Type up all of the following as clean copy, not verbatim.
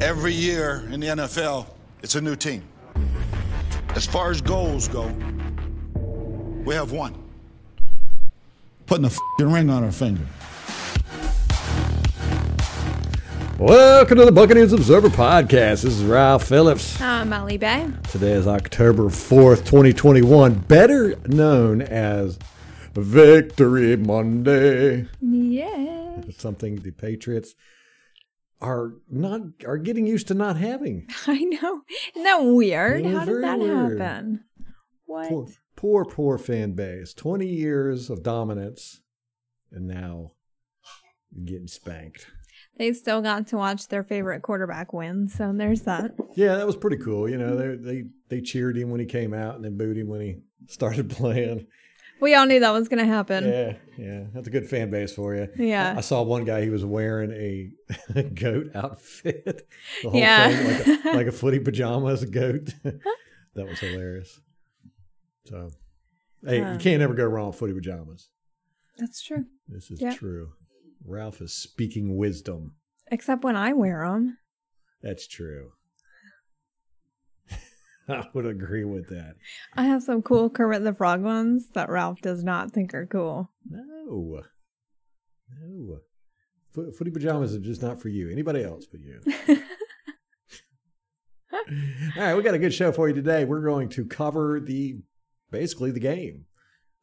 Every year in the NFL, it's a new team. As far as goals go, we have one. Putting a f***ing ring on her finger. Welcome to the Buccaneers Observer Podcast. This is Ralph Phillips. I'm Molly Bay. Today is October 4th, 2021, better known as Victory Monday. Yeah. It's something the Patriots are getting used to not having. I know. Isn't that weird? How did that happen? What? Poor fan base. 20 years of dominance, and now getting spanked. They still got to watch their favorite quarterback win, so there's that. Yeah, that was pretty cool. You know, they cheered him when he came out and then booed him when he started playing. We all knew that was going to happen. Yeah. That's a good fan base for you. Yeah. I saw one guy, he was wearing a goat outfit. The whole thing, like a footy pajamas goat. That was hilarious. So, hey, you can't ever go wrong with footy pajamas. That's true. This is true. Ralph is speaking wisdom. Except when I wear them. That's true. I would agree with that. I have some cool Kermit the Frog ones that Ralph does not think are cool. No. Footy pajamas are just not for you. Anybody else but you. All right, we got a good show for you today. We're going to cover basically the game.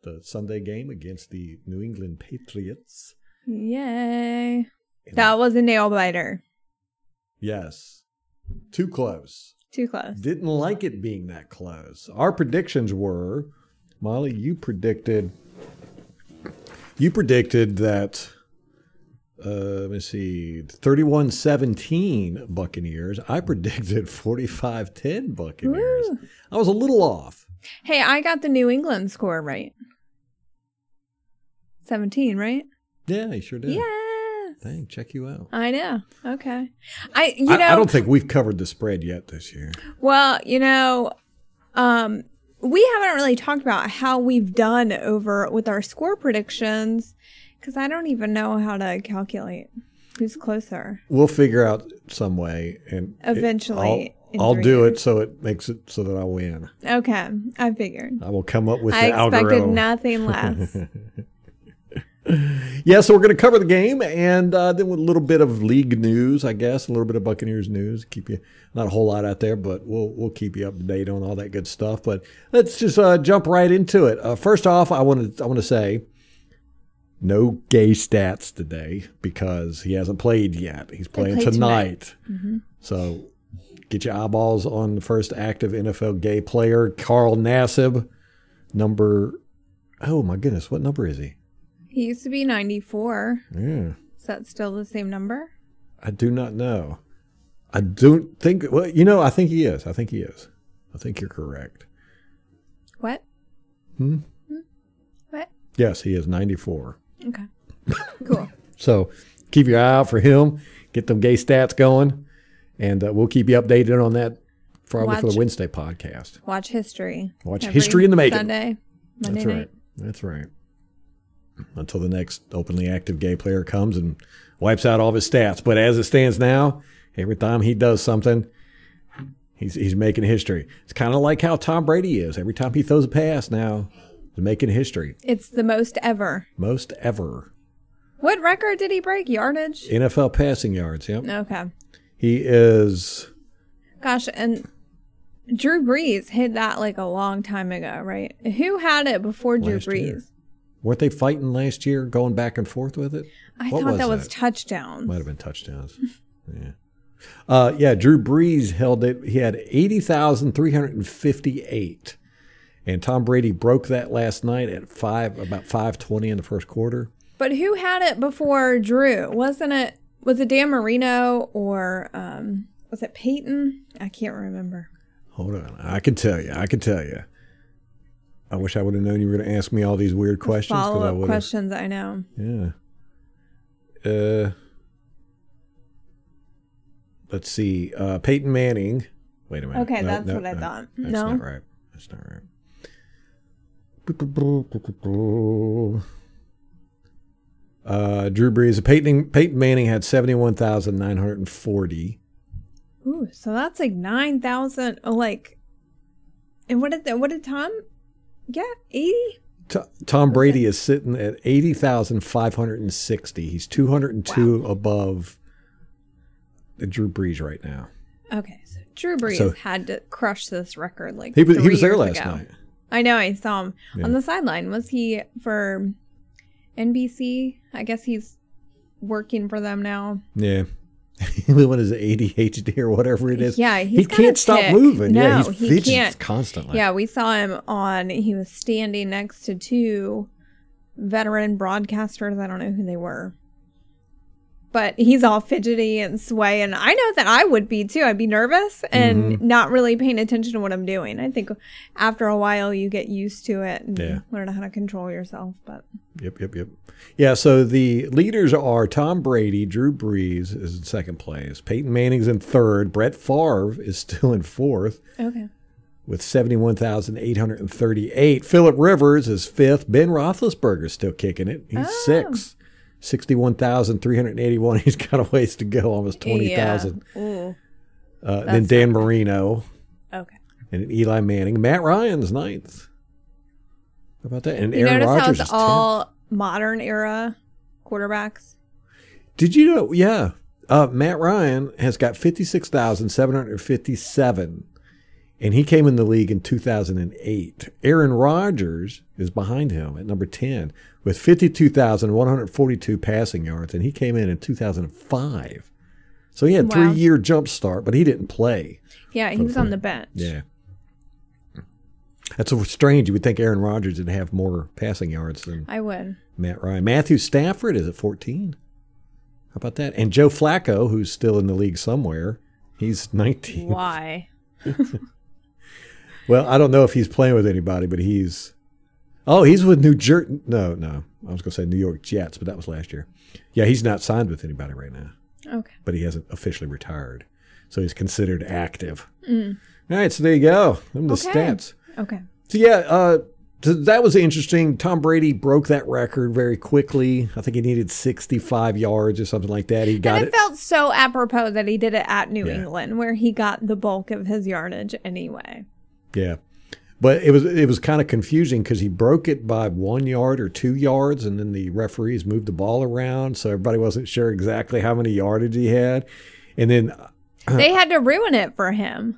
The Sunday game against the New England Patriots. Yay. That was a nail-biter. Yes. Too close. Didn't like it being that close. Our predictions were, Molly, you predicted that, let me see, 31-17 Buccaneers. I predicted 45-10 Buccaneers. Woo. I was a little off. Hey, I got the New England score right. 17, right? Yeah, you sure did. Yes. Dang, check you out. I know. Okay. I don't think we've covered the spread yet this year. Well, we haven't really talked about how we've done over with our score predictions because I don't even know how to calculate who's closer. We'll figure out some way. And eventually. I'll do it so it makes it so that I win. Okay. I figured. I will come up with the algorithm. I expected nothing less. Yeah, so we're going to cover the game and then with a little bit of league news, I guess, a little bit of Buccaneers news. Keep you not a whole lot out there, but we'll keep you up to date on all that good stuff. But let's just jump right into it. First off, I want to say no Gay stats today because he hasn't played yet. He's playing tonight. Mm-hmm. So get your eyeballs on the first active NFL Gay player, Carl Nassib, oh my goodness, what number is he? He used to be 94. Yeah. Is that still the same number? I do not know. I don't think... Well, I think he is. I think you're correct. What? What? Yes, he is 94. Okay. Cool. So keep your eye out for him. Get them Gay stats going. And we'll keep you updated on that for the Wednesday podcast. Watch history. Watch every history in the making. Sunday, Monday night. That's right. Until the next openly active Gay player comes and wipes out all of his stats. But as it stands now, every time he does something, he's making history. It's kind of like how Tom Brady is. Every time he throws a pass now, he's making history. It's the most ever. What record did he break? Yardage? NFL passing yards, yep. Okay. He is... Gosh, and Drew Brees hit that like a long time ago, right? Who had it before Drew Brees? Year. Weren't they fighting last year, going back and forth with it? I thought that was touchdowns. Might have been touchdowns. Yeah. Drew Brees held it. He had 80,358. And Tom Brady broke that last night at about 5:20 in the first quarter. But who had it before Drew? Was it Dan Marino or was it Peyton? I can't remember. Hold on. I can tell you. I wish I would have known you were going to ask me all these weird questions. Follow-up questions, I know. Yeah. Let's see. Peyton Manning. Wait a minute. Okay, I thought. That's not right. Drew Brees. Peyton Manning had 71,940. Ooh, so that's like 9,000. Like, and what did Tom get? 80? Tom Brady is sitting at 80,560. He's 202 above Drew Brees right now. Okay, so Drew Brees had to crush this record. Like he was there last night. I know, I saw him on the sideline. Was he for NBC? I guess he's working for them now. Yeah. What is it, ADHD or whatever it is? Yeah, he can't stop moving. No, yeah, he fidgets constantly. Yeah, we saw him he was standing next to two veteran broadcasters. I don't know who they were. But he's all fidgety and sway. And I know that I would be, too. I'd be nervous and not really paying attention to what I'm doing. I think after a while you get used to it and learn how to control yourself. But Yep. Yeah, so the leaders are Tom Brady. Drew Brees is in second place. Peyton Manning's in third. Brett Favre is still in fourth. Okay. With 71,838. Phillip Rivers is fifth. Ben Roethlisberger's still kicking it. He's sixth. 61,381. He's got a ways to go, almost 20,000. Yeah. Then Dan Marino. Okay. And Eli Manning. Matt Ryan's ninth. How about that? And Aaron Rodgers is 10th. All modern era quarterbacks. Did you know? Yeah. Matt Ryan has got 56,757. And he came in the league in 2008. Aaron Rodgers is behind him at number 10 with 52,142 passing yards, and he came in 2005. So he had a 3-year jump start, but he didn't play. Yeah, he was on the bench. Yeah. That's so strange. You would think Aaron Rodgers would have more passing yards than Matt Ryan. Matthew Stafford is at 14. How about that? And Joe Flacco, who's still in the league somewhere, he's 19. Why? Well, I don't know if he's playing with anybody, but he's with New Jersey. No. I was going to say New York Jets, but that was last year. Yeah, he's not signed with anybody right now. Okay. But he hasn't officially retired. So he's considered active. Mm. All right, so there you go. Them the stats. Okay. So, yeah, so that was interesting. Tom Brady broke that record very quickly. I think he needed 65 yards or something like that. He got it. And it felt so apropos that he did it at New England, where he got the bulk of his yardage anyway. Yeah, but it was kind of confusing because he broke it by 1 yard or 2 yards, and then the referees moved the ball around, so everybody wasn't sure exactly how many yardage he had. And then they had to ruin it for him.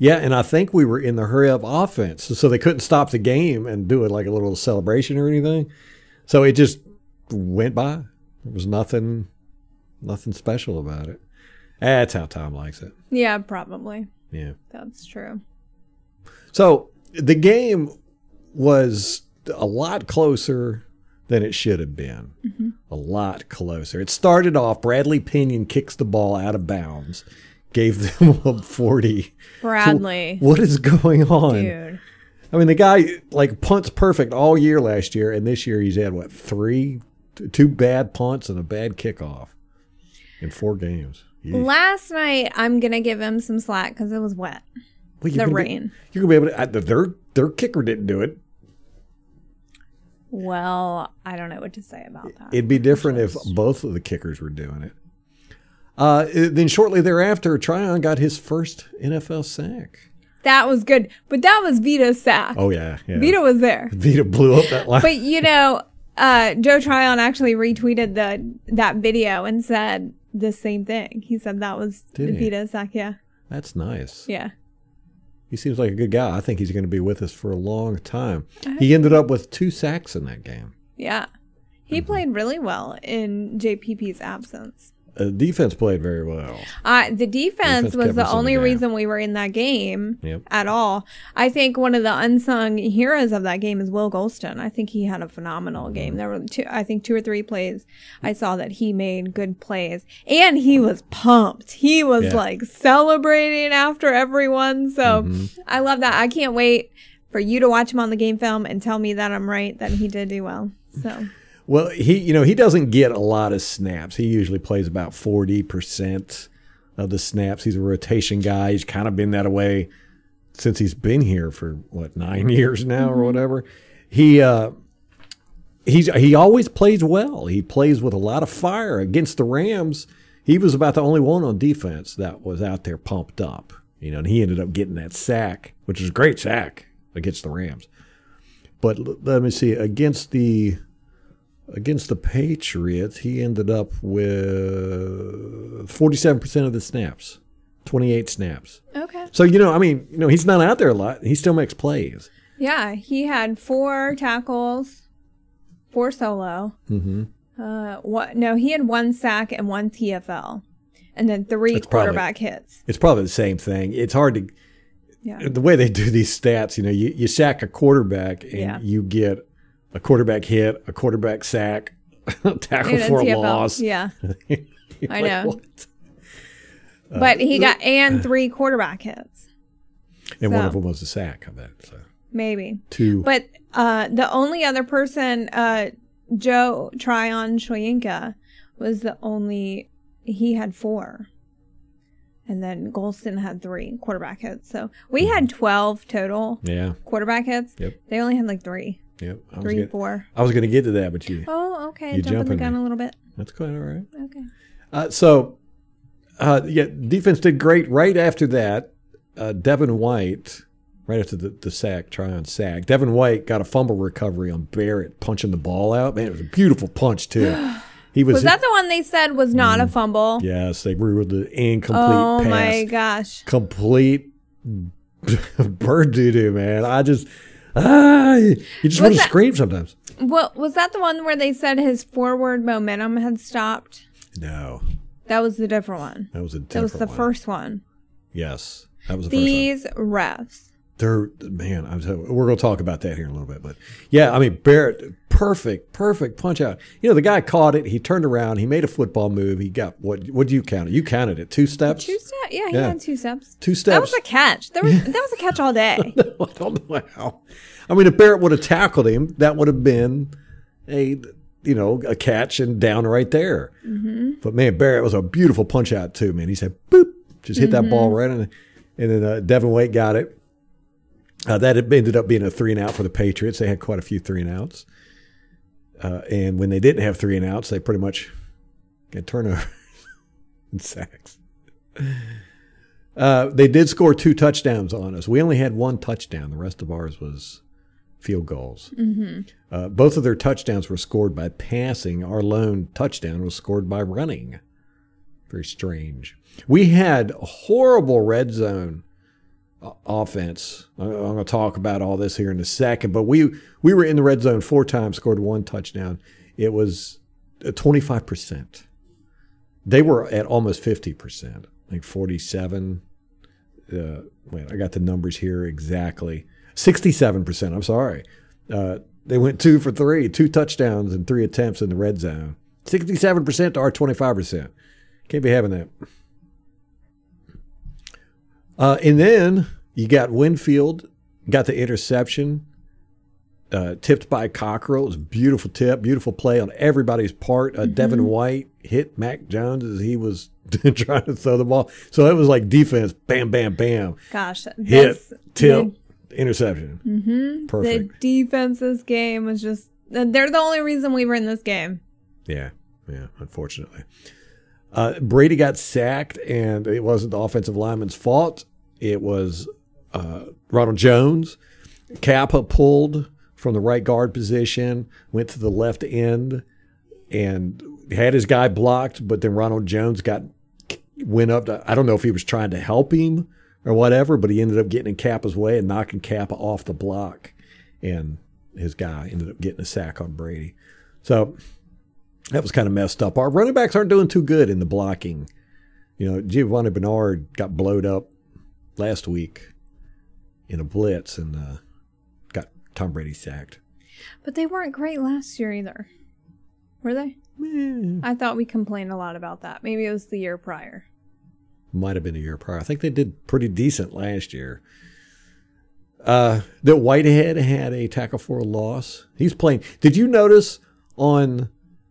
Yeah, and I think we were in the hurry-up offense, so they couldn't stop the game and do it like a little celebration or anything. So it just went by. There was nothing special about it. That's how Tom likes it. Yeah, probably. Yeah, that's true. So the game was a lot closer than it should have been. Mm-hmm. A lot closer. It started off, Bradley Pinion kicks the ball out of bounds, gave them up 40. Bradley. What is going on? Dude. I mean, the guy punts perfect all year last year, and this year he's had, two bad punts and a bad kickoff in 4 games. Yeah. Last night, I'm going to give him some slack because it was wet. Well, the rain. You're going to be able to. Their kicker didn't do it. Well, I don't know what to say about that. It'd be different if both of the kickers were doing it. Then shortly thereafter, Tryon got his first NFL sack. That was good. But that was Vita's sack. Oh, yeah. Vita was there. Vita blew up that line. But, Joe Tryon actually retweeted that video and said the same thing. He said that was Vita's sack, yeah. That's nice. Yeah. He seems like a good guy. I think he's going to be with us for a long time. He ended up with 2 sacks in that game. Yeah. He played really well in JPP's absence. The defense played very well. The defense was the only reason we were in that game at all. I think one of the unsung heroes of that game is Will Gholston. I think he had a phenomenal game. There were two or three plays I saw that he made good plays. And he was pumped. He was celebrating after everyone. So I love that. I can't wait for you to watch him on the game film and tell me that I'm right, that he did do well. So. Well, he doesn't get a lot of snaps. He usually plays about 40% of the snaps. He's a rotation guy. He's kind of been that way since he's been here for 9 years now or whatever. He always plays well. He plays with a lot of fire. Against the Rams, he was about the only one on defense that was out there pumped up. You know, and he ended up getting that sack, which was a great sack against the Rams. But let me see, against the Patriots, he ended up with 47% of the snaps, 28 snaps. Okay. So, he's not out there a lot. He still makes plays. Yeah, he had 4 tackles, 4 solo. Mm-hmm. He had 1 sack and 1 TFL, and then 3 quarterback hits. It's probably the same thing. It's hard to the way they do these stats. You sack a quarterback and you get a quarterback hit, a quarterback sack, a tackle for a loss. Yeah, I know. What? But he got 3 quarterback hits, and one of them was a sack. I bet so. Maybe 2. But the only other person, Joe Tryon Shoyinka, was the only. He had 4, and then Gholston had 3 quarterback hits. So we had 12 total. Yeah. Quarterback hits. Yep. They only had 3. Yep. 4. I was going to get to that, but you. Oh, okay. You jumping the gun a little bit. That's quite all right. Okay. Defense did great. Right after that, Devin White. Right after the sack, Tryon sack, Devin White got a fumble recovery on Barrett punching the ball out. Man, it was a beautiful punch too. He was that the one they said was not a fumble? Yes, they ruled the incomplete pass. Oh my gosh! Complete bird doo doo, man. I just you just want to scream sometimes. Well, was that the one where they said his forward momentum had stopped? No, that was the different one. That was the first one. Yes, that was the first one. These refs. We're going to talk about that here in a little bit. But, Barrett, perfect punch out. The guy caught it. He turned around. He made a football move. He got, what do you count it? You counted it. 2 steps? 2 steps. Yeah, he had 2 steps. 2 steps. That was a catch. That was a catch all day. I don't know how. I mean, if Barrett would have tackled him, that would have been a catch and down right there. Mm-hmm. But, man, Barrett was a beautiful punch out too, man. He said, boop, just hit that ball right in. And then Devin White got it. That ended up being a 3-and-out for the Patriots. They had quite a few 3-and-outs. And when they didn't have 3-and-outs, they pretty much got turnovers and sacks. They did score 2 touchdowns on us. We only had 1 touchdown. The rest of ours was field goals. Mm-hmm. Both of their touchdowns were scored by passing. Our lone touchdown was scored by running. Very strange. We had a horrible red zone offense. I'm going to talk about all this here in a second, but we were in the red zone 4 times, scored 1 touchdown. It was 25%. They were at almost 50%, like 47. I got the numbers here exactly. 67%, I'm sorry. They went 2 for 3, 2 touchdowns and 3 attempts in the red zone. 67% to our 25%. Can't be having that. And then you got Winfield, got the interception, tipped by Cockrell. It was a beautiful tip, beautiful play on everybody's part. Devin White hit Mac Jones as he was trying to throw the ball. So it was like defense, bam, bam, bam. Gosh. Hit, tip, interception. Mm-hmm. Perfect. The defense this game was just – they're the only reason we were in this game. Yeah, unfortunately. Brady got sacked, and it wasn't the offensive lineman's fault. It was Ronald Jones. Kappa pulled from the right guard position, went to the left end, and had his guy blocked, but then Ronald Jones went up. I don't know if he was trying to help him or whatever, but he ended up getting in Kappa's way and knocking Kappa off the block, and his guy ended up getting a sack on Brady. So that was kind of messed up. Our running backs aren't doing too good in the blocking. Giovanni Bernard got blowed up last week in a blitz and got Tom Brady sacked. But they weren't great last year either. Were they? Yeah. I thought we complained a lot about that. Maybe it was the year prior. Might have been the year prior. I think they did pretty decent last year. That Whitehead had a tackle for a loss. He's playing. Did you notice on...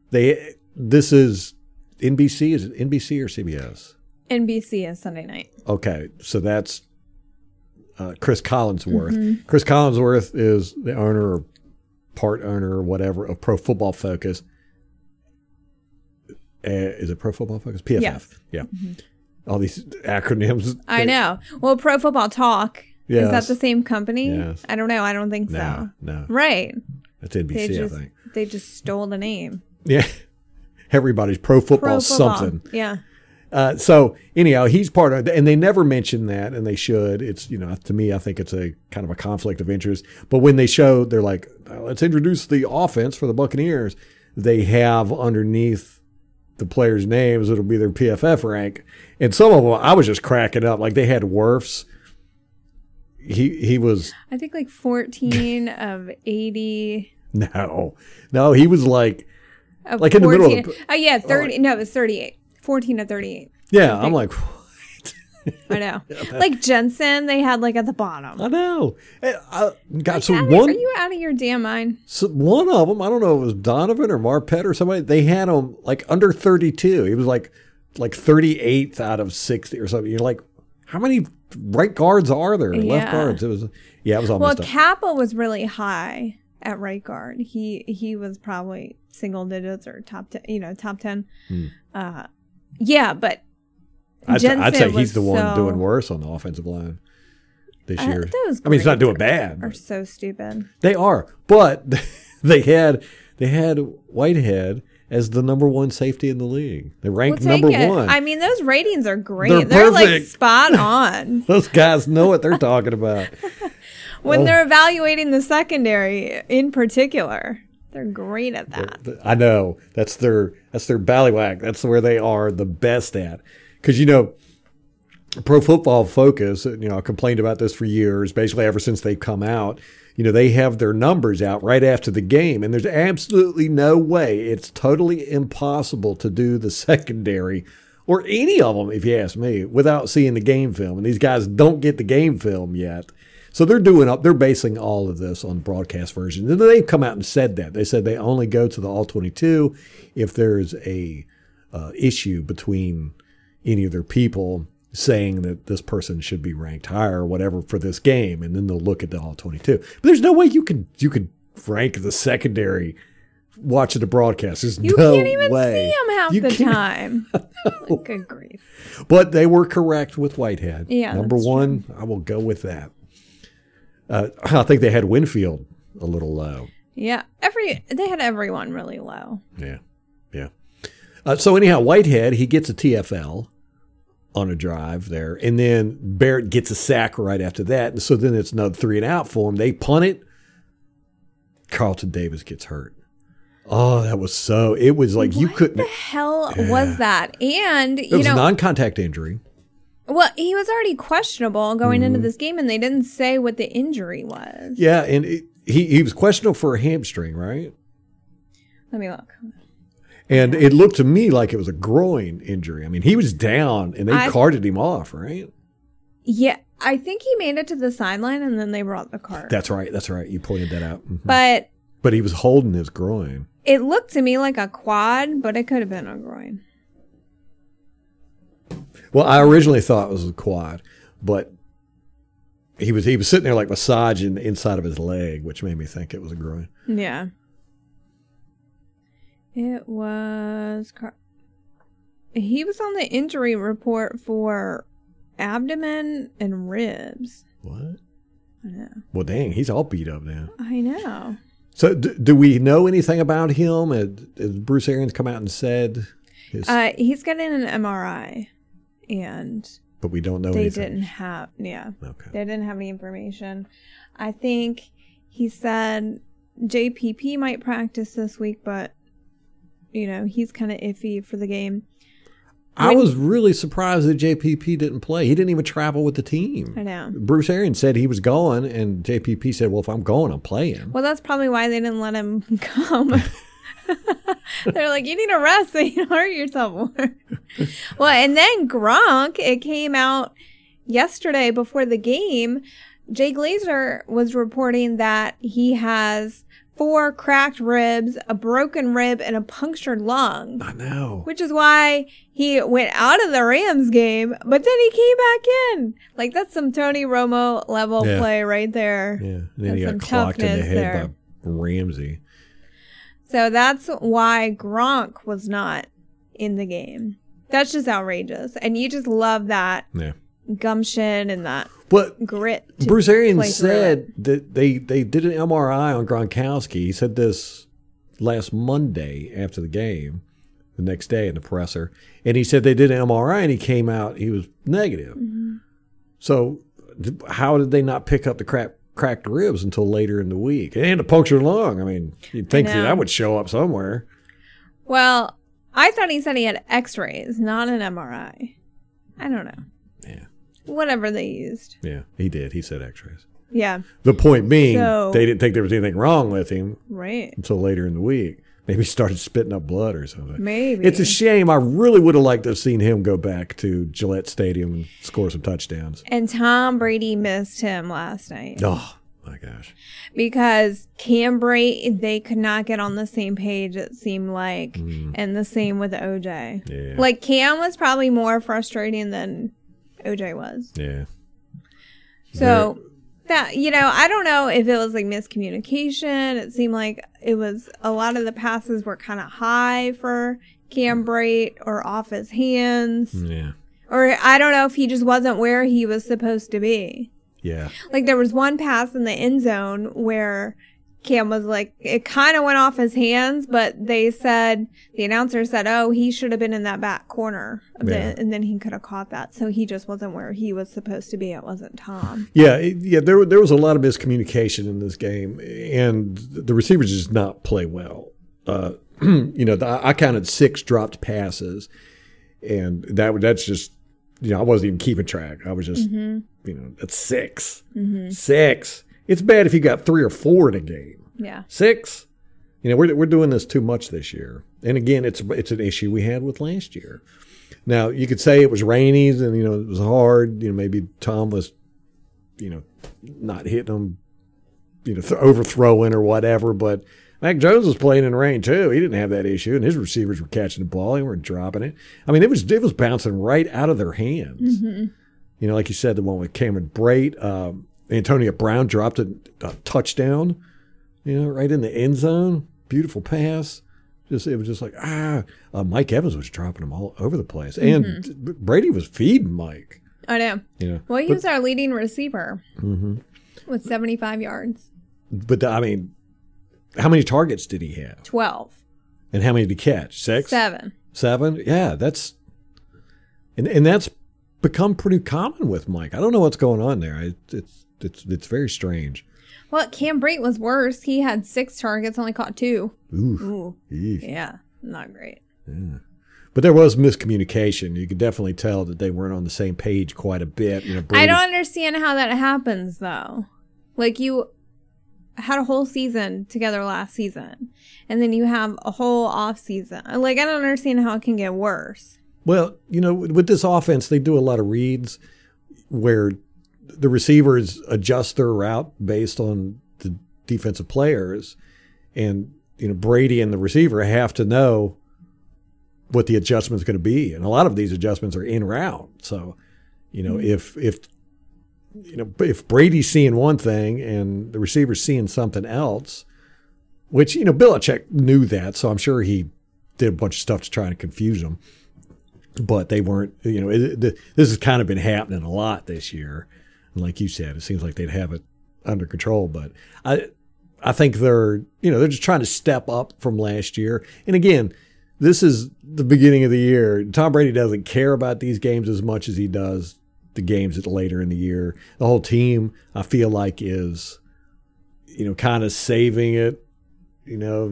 This is NBC. Is it NBC or CBS? NBC is Sunday night. Okay, so that's Chris Collinsworth. Mm-hmm. Chris Collinsworth is the owner or part owner or whatever of Pro Football Focus. Is it Pro Football Focus? PFF. Yes. Yeah. Mm-hmm. All these acronyms. I know. Well, Pro Football Talk. Yes. Is that the same company? Yes. I don't know. I don't think so. No. Right. That's NBC, I think. They just stole the name. Yeah. Everybody's Pro Football something. Yeah. So anyhow, he's part of, and they never mention that, and they should. It's, you know, to me, I think it's a kind of a conflict of interest. But when they show, they're like, let's introduce the offense for the Buccaneers. They have underneath the players' names, it'll be their PFF rank, and some of them I was just cracking up. Like they had Wirfs. He was, I think, like 14 of 80. No, he was like 14, in the middle. Of, oh yeah, 30. No, it was 38. 14 of 38. Yeah, I'm like, what? I know. Like Jensen, they had like at the bottom. I know. Are you out of your damn mind? So one of them, I don't know if it was Donovan or Marpet or somebody, they had him like under 32. He was like 38th out of 60 or something. You're like, how many right guards are there? Yeah. Left guards? It was all messed up. Well, Kappa was really high at right guard. He was probably single digits or top 10. Hmm. Yeah, but I'd say he's the one doing worse on the offensive line this year. I mean, he's not doing bad. Are so stupid. They are, but they had Whitehead as the number one safety in the league. They ranked number one. I mean, those ratings are great. They're like spot on. Those guys know what they're talking about. When they're evaluating the secondary in particular. They're great at that. I know. That's their ballywhack. That's where they are the best at. Because, you know, Pro Football Focus, you know, I complained about this for years, basically ever since they come out. You know, they have their numbers out right after the game, and there's absolutely no way. It's totally impossible to do the secondary or any of them, if you ask me, without seeing the game film. And these guys don't get the game film yet. So they're basing all of this on broadcast versions. And they've come out and said that. They said they only go to the All-22 if there's a issue between any of their people saying that this person should be ranked higher or whatever for this game, and then they'll look at the All-22. But there's no way you could rank the secondary watching the broadcast. There's you no can't even way. See them half you the can't. Time. Good grief. But they were correct with Whitehead. Yeah, number one, true. I will go with that. I think they had Winfield a little low. Yeah, they had everyone really low. Yeah. So anyhow, Whitehead, he gets a TFL on a drive there, and then Barrett gets a sack right after that, and so then it's another 3-and-out for him. They punt it. Carlton Davis gets hurt. Oh, that was so. It was like you couldn't. What the hell was that? And it was a non-contact injury. Well, he was already questionable going into this game, and they didn't say what the injury was. Yeah, and he was questionable for a hamstring, right? Let me look. And it looked to me like it was a groin injury. I mean, he was down, and they carted him off, right? Yeah, I think he made it to the sideline, and then they brought the cart. That's right. You pointed that out. Mm-hmm. But he was holding his groin. It looked to me like a quad, but it could have been a groin. Well, I originally thought it was a quad, but he was sitting there like massaging the inside of his leg, which made me think it was a groin. Yeah. It was. He was on the injury report for abdomen and ribs. What? I know. Well, dang, he's all beat up now. I know. So do we know anything about him? Has Bruce Arians come out and said? He's getting an MRI. But we don't know anything. They didn't have any information. I think he said JPP might practice this week, but, you know, he's kind of iffy for the game. I was really surprised that JPP didn't play. He didn't even travel with the team. I know. Bruce Arians said he was going, and JPP said, well, if I'm going, I'm playing. Well, that's probably why they didn't let him come. They're like, you need a rest so you don't hurt yourself more. Well, and then Gronk, it came out yesterday before the game. Jay Glazer was reporting that he has 4 cracked ribs, a broken rib, and a punctured lung. I know. Which is why he went out of the Rams game, but then he came back in. Like, that's some Tony Romo level play right there. Yeah. And then he got clocked in the head by Ramsey. So that's why Gronk was not in the game. That's just outrageous. And you just love that gumption and that grit. Bruce Arians said that they did an MRI on Gronkowski. He said this last Monday after the game, the next day in the presser. And he said they did an MRI and he came out, he was negative. Mm-hmm. So how did they not pick up the cracked ribs until later in the week? And a punctured lung. I mean, you'd think that would show up somewhere. Well, I thought he said he had x-rays, not an MRI. I don't know. Yeah. Whatever they used. Yeah, he did. He said x-rays. Yeah. The point being, they didn't think there was anything wrong with him. Right. Until later in the week. Maybe he started spitting up blood or something. Maybe. It's a shame. I really would have liked to have seen him go back to Gillette Stadium and score some touchdowns. And Tom Brady missed him last night. Oh, my gosh. Because Cam Brady, they could not get on the same page, it seemed like. Mm. And the same with OJ. Yeah. Like, Cam was probably more frustrating than OJ was. Yeah. So... I don't know if it was like miscommunication. It seemed like it was a lot of the passes were kind of high for Cam Brate or off his hands. Yeah. Or I don't know if he just wasn't where he was supposed to be. Yeah. Like there was one pass in the end zone where Cam was like, it kind of went off his hands, but the announcer said, oh, he should have been in that back corner. And then he could have caught that. So he just wasn't where he was supposed to be. It wasn't Tom. Yeah. There was a lot of miscommunication in this game, and the receivers just not play well. I counted 6 dropped passes, and that's just, I wasn't even keeping track. I was just, that's 6. Mm-hmm. 6. It's bad if you got 3 or 4 in a game. Yeah. 6. We're doing this too much this year. And again, it's an issue we had with last year. Now, you could say it was rainy and, it was hard. Maybe Tom was, not hitting them, overthrowing or whatever. But Mac Jones was playing in the rain too. He didn't have that issue. And his receivers were catching the ball. They weren't dropping it. I mean, it was bouncing right out of their hands. Mm-hmm. Like you said, the one with Cameron Brate, Antonio Brown dropped a touchdown, right in the end zone. Beautiful pass. Mike Evans was dropping them all over the place. And Brady was feeding Mike. I know. Well, he was our leading receiver with 75 yards. But, how many targets did he have? 12. And how many did he catch? 6? 7. 7? Yeah, that's – and that's become pretty common with Mike. I don't know what's going on there. It's very strange. Well, Cam Brate was worse. He had 6 targets, only caught 2. Ooh. Yeah, not great. Yeah. But there was miscommunication. You could definitely tell that they weren't on the same page quite a bit. I don't understand how that happens, though. Like, you had a whole season together last season, and then you have a whole off season. Like, I don't understand how it can get worse. Well, with this offense, they do a lot of reads where – the receivers adjust their route based on the defensive players, and Brady and the receiver have to know what the adjustment's going to be, and a lot of these adjustments are in route. So, if Brady's seeing one thing and the receiver's seeing something else, which Belichick knew that, so I'm sure he did a bunch of stuff to try and confuse them, but they weren't. This has kind of been happening a lot this year. Like you said, it seems like they'd have it under control, but I think they're they're just trying to step up from last year. And again, this is the beginning of the year. Tom Brady doesn't care about these games as much as he does the games that later in the year. The whole team, I feel like, is kind of saving it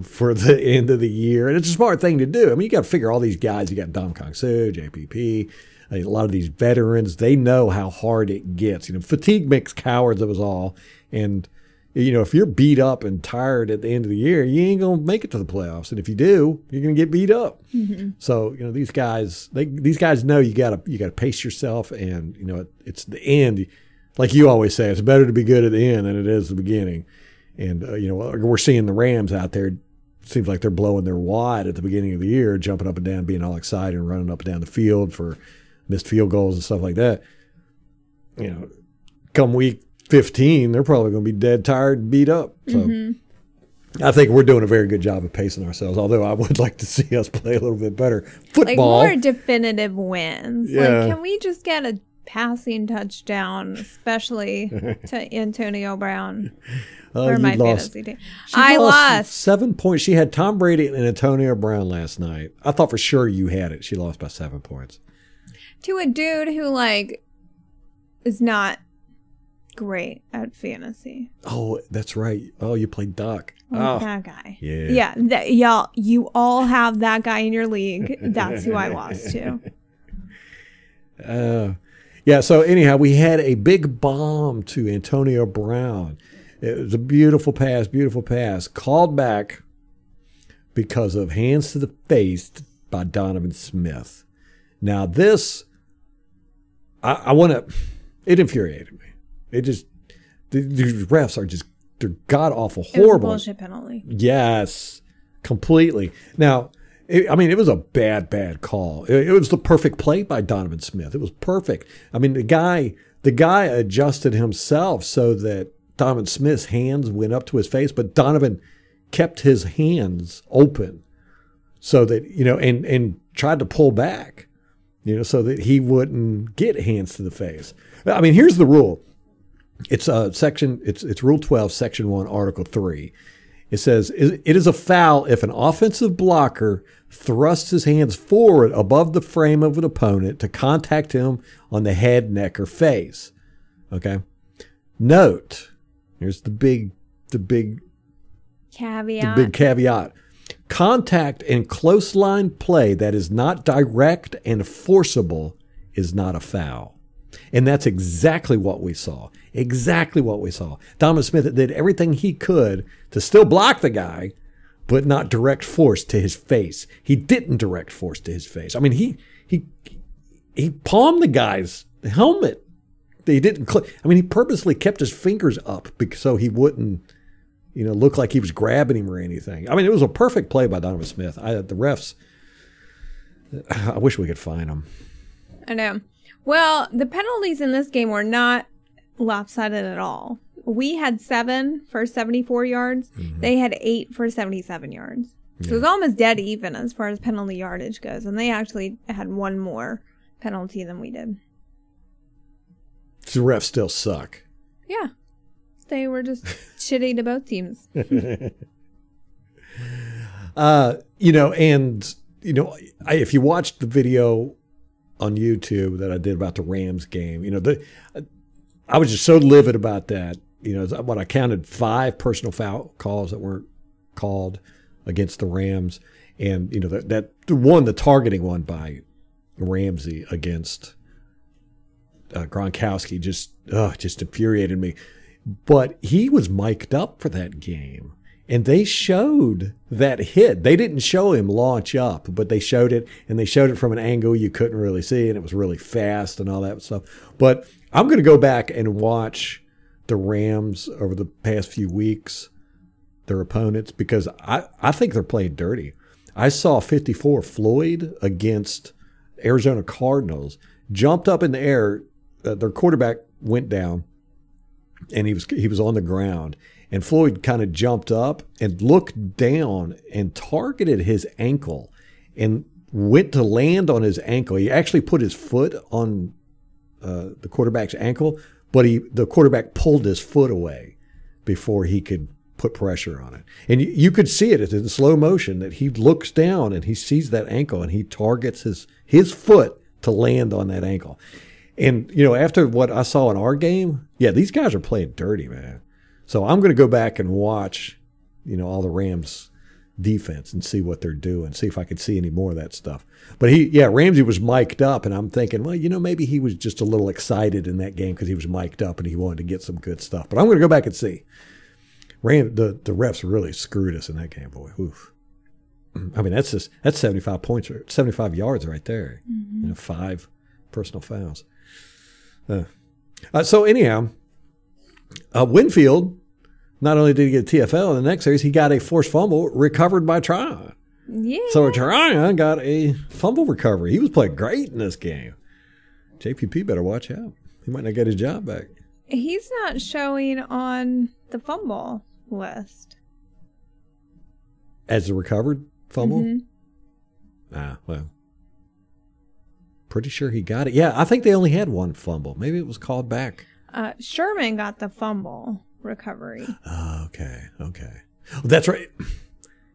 for the end of the year, and it's a smart thing to do. I mean, you got to figure all these guys. You got Ndamukong Suh, JPP. A lot of these veterans, they know how hard it gets. Fatigue makes cowards of us all. And, if you're beat up and tired at the end of the year, you ain't going to make it to the playoffs. And if you do, you're going to get beat up. Mm-hmm. So, these guys, these guys know you got to pace yourself. And, it's the end. Like you always say, it's better to be good at the end than it is the beginning. And, we're seeing the Rams out there. Seems like they're blowing their wad at the beginning of the year, jumping up and down, being all excited and running up and down the field for missed field goals and stuff like that. Come week 15, they're probably going to be dead tired and beat up. So I think we're doing a very good job of pacing ourselves, although I would like to see us play a little bit better football. Like more definitive wins. Yeah. Like, can we just get a passing touchdown, especially to Antonio Brown for my fantasy team? I lost 7 points. She had Tom Brady and Antonio Brown last night. I thought for sure you had it. She lost by 7 points. To a dude who, like, is not great at fantasy. Oh, that's right. Oh, you played Doc. Oh, that guy. Yeah. Y'all, you all have that guy in your league. That's who I lost to. Yeah, so anyhow, we had a big bomb to Antonio Brown. It was a beautiful pass. Called back because of hands to the face by Donovan Smith. Now this, I want to, it infuriated me. It just, the refs are just, they're god-awful, horrible. It was a bullshit penalty. Yes, completely. Now, it was a bad call. It was the perfect play by Donovan Smith. It was perfect. I mean, the guy adjusted himself so that Donovan Smith's hands went up to his face, but Donovan kept his hands open so that, and tried to pull back, so that he wouldn't get hands to the face. I mean, here's the rule. It's it's Rule 12, Section 1, Article 3. It says, it is a foul if an offensive blocker thrusts his hands forward above the frame of an opponent to contact him on the head, neck, or face. Okay? Note, here's the big caveat. The big caveat. Contact in close line play that is not direct and forcible is not a foul. And that's exactly what we saw. Donovan Smith did everything he could to still block the guy, but not direct force to his face. He didn't direct force to his face. I mean, he palmed the guy's helmet. He didn't. He purposely kept his fingers up so he wouldn't, look like he was grabbing him or anything. I mean, it was a perfect play by Donovan Smith. The refs. I wish we could find them. I know. Well, the penalties in this game were not lopsided at all. We had 7 for 74 yards. Mm-hmm. They had 8 for 77 yards. Yeah. So it was almost dead even as far as penalty yardage goes. And they actually had one more penalty than we did. So the refs still suck. Yeah. They were just shitty to both teams. If you watched the video on YouTube that I did about the Rams game, I was just so livid about that. When I counted 5 personal foul calls that weren't called against the Rams, and the targeting one by Ramsey against Gronkowski just infuriated me. But he was mic'd up for that game, and they showed that hit. They didn't show him launch up, but they showed it, and they showed it from an angle you couldn't really see, and it was really fast and all that stuff. But I'm going to go back and watch the Rams over the past few weeks, their opponents, because I think they're playing dirty. I saw 54 Floyd against Arizona Cardinals, jumped up in the air. Their quarterback went down, and he was on the ground. And Floyd kind of jumped up and looked down and targeted his ankle and went to land on his ankle. He actually put his foot on the quarterback's ankle, but the quarterback pulled his foot away before he could put pressure on it. And you could see it in slow motion that he looks down and he sees that ankle and he targets his foot to land on that ankle. And, after what I saw in our game, yeah, these guys are playing dirty, man. So I'm going to go back and watch, all the Rams defense and see what they're doing, see if I could see any more of that stuff. But Ramsey was mic'd up, and I'm thinking, well, maybe he was just a little excited in that game because he was mic'd up and he wanted to get some good stuff. But I'm going to go back and see. The refs really screwed us in that game, boy. Oof. I mean, that's 75 points or 75 yards right there. Mm-hmm. 5 personal fouls. So anyhow, Winfield. Not only did he get a TFL in the next series, he got a forced fumble recovered by Tryon. Yeah. So Tryon got a fumble recovery. He was playing great in this game. JPP better watch out. He might not get his job back. He's not showing on the fumble list. As the recovered fumble? Mm-hmm. Ah, well. Pretty sure he got it. Yeah, I think they only had one fumble. Maybe it was called back. Sherman got the fumble recovery. Okay. Well, that's right.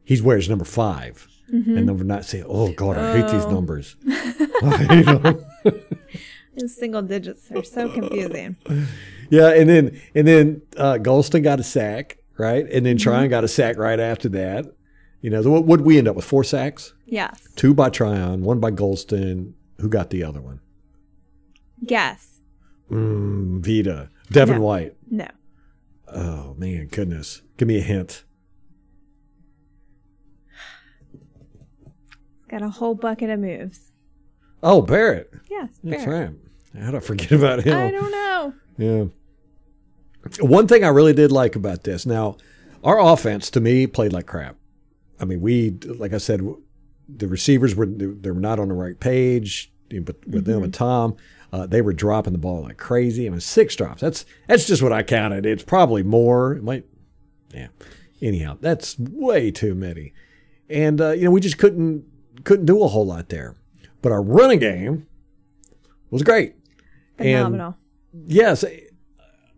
He wears number 5. Mm-hmm. And number 9 say, oh, God, I hate these numbers. I hate them. In single digits are so confusing. Yeah, and then Gholston got a sack, right? And then Tryon got a sack right after that. You know, what did we end up with? 4 sacks? Yes. 2 by Tryon, 1 by Gholston. Who got the other one? Guess. Vita. Devin White. No. Oh, man, goodness. Give me a hint. Got a whole bucket of moves. Oh, Barrett. Yes, Barrett. That's right. How'd I forget about him? I don't know. Yeah. One thing I really did like about this, now, our offense, to me, played like crap. I mean, like I said, the receivers were not on the right page, but with them and Tom, they were dropping the ball like crazy. I mean, 6 drops. That's just what I counted. It's probably more. Anyhow, that's way too many. And we just couldn't do a whole lot there. But our running game was great. Phenomenal. And yes.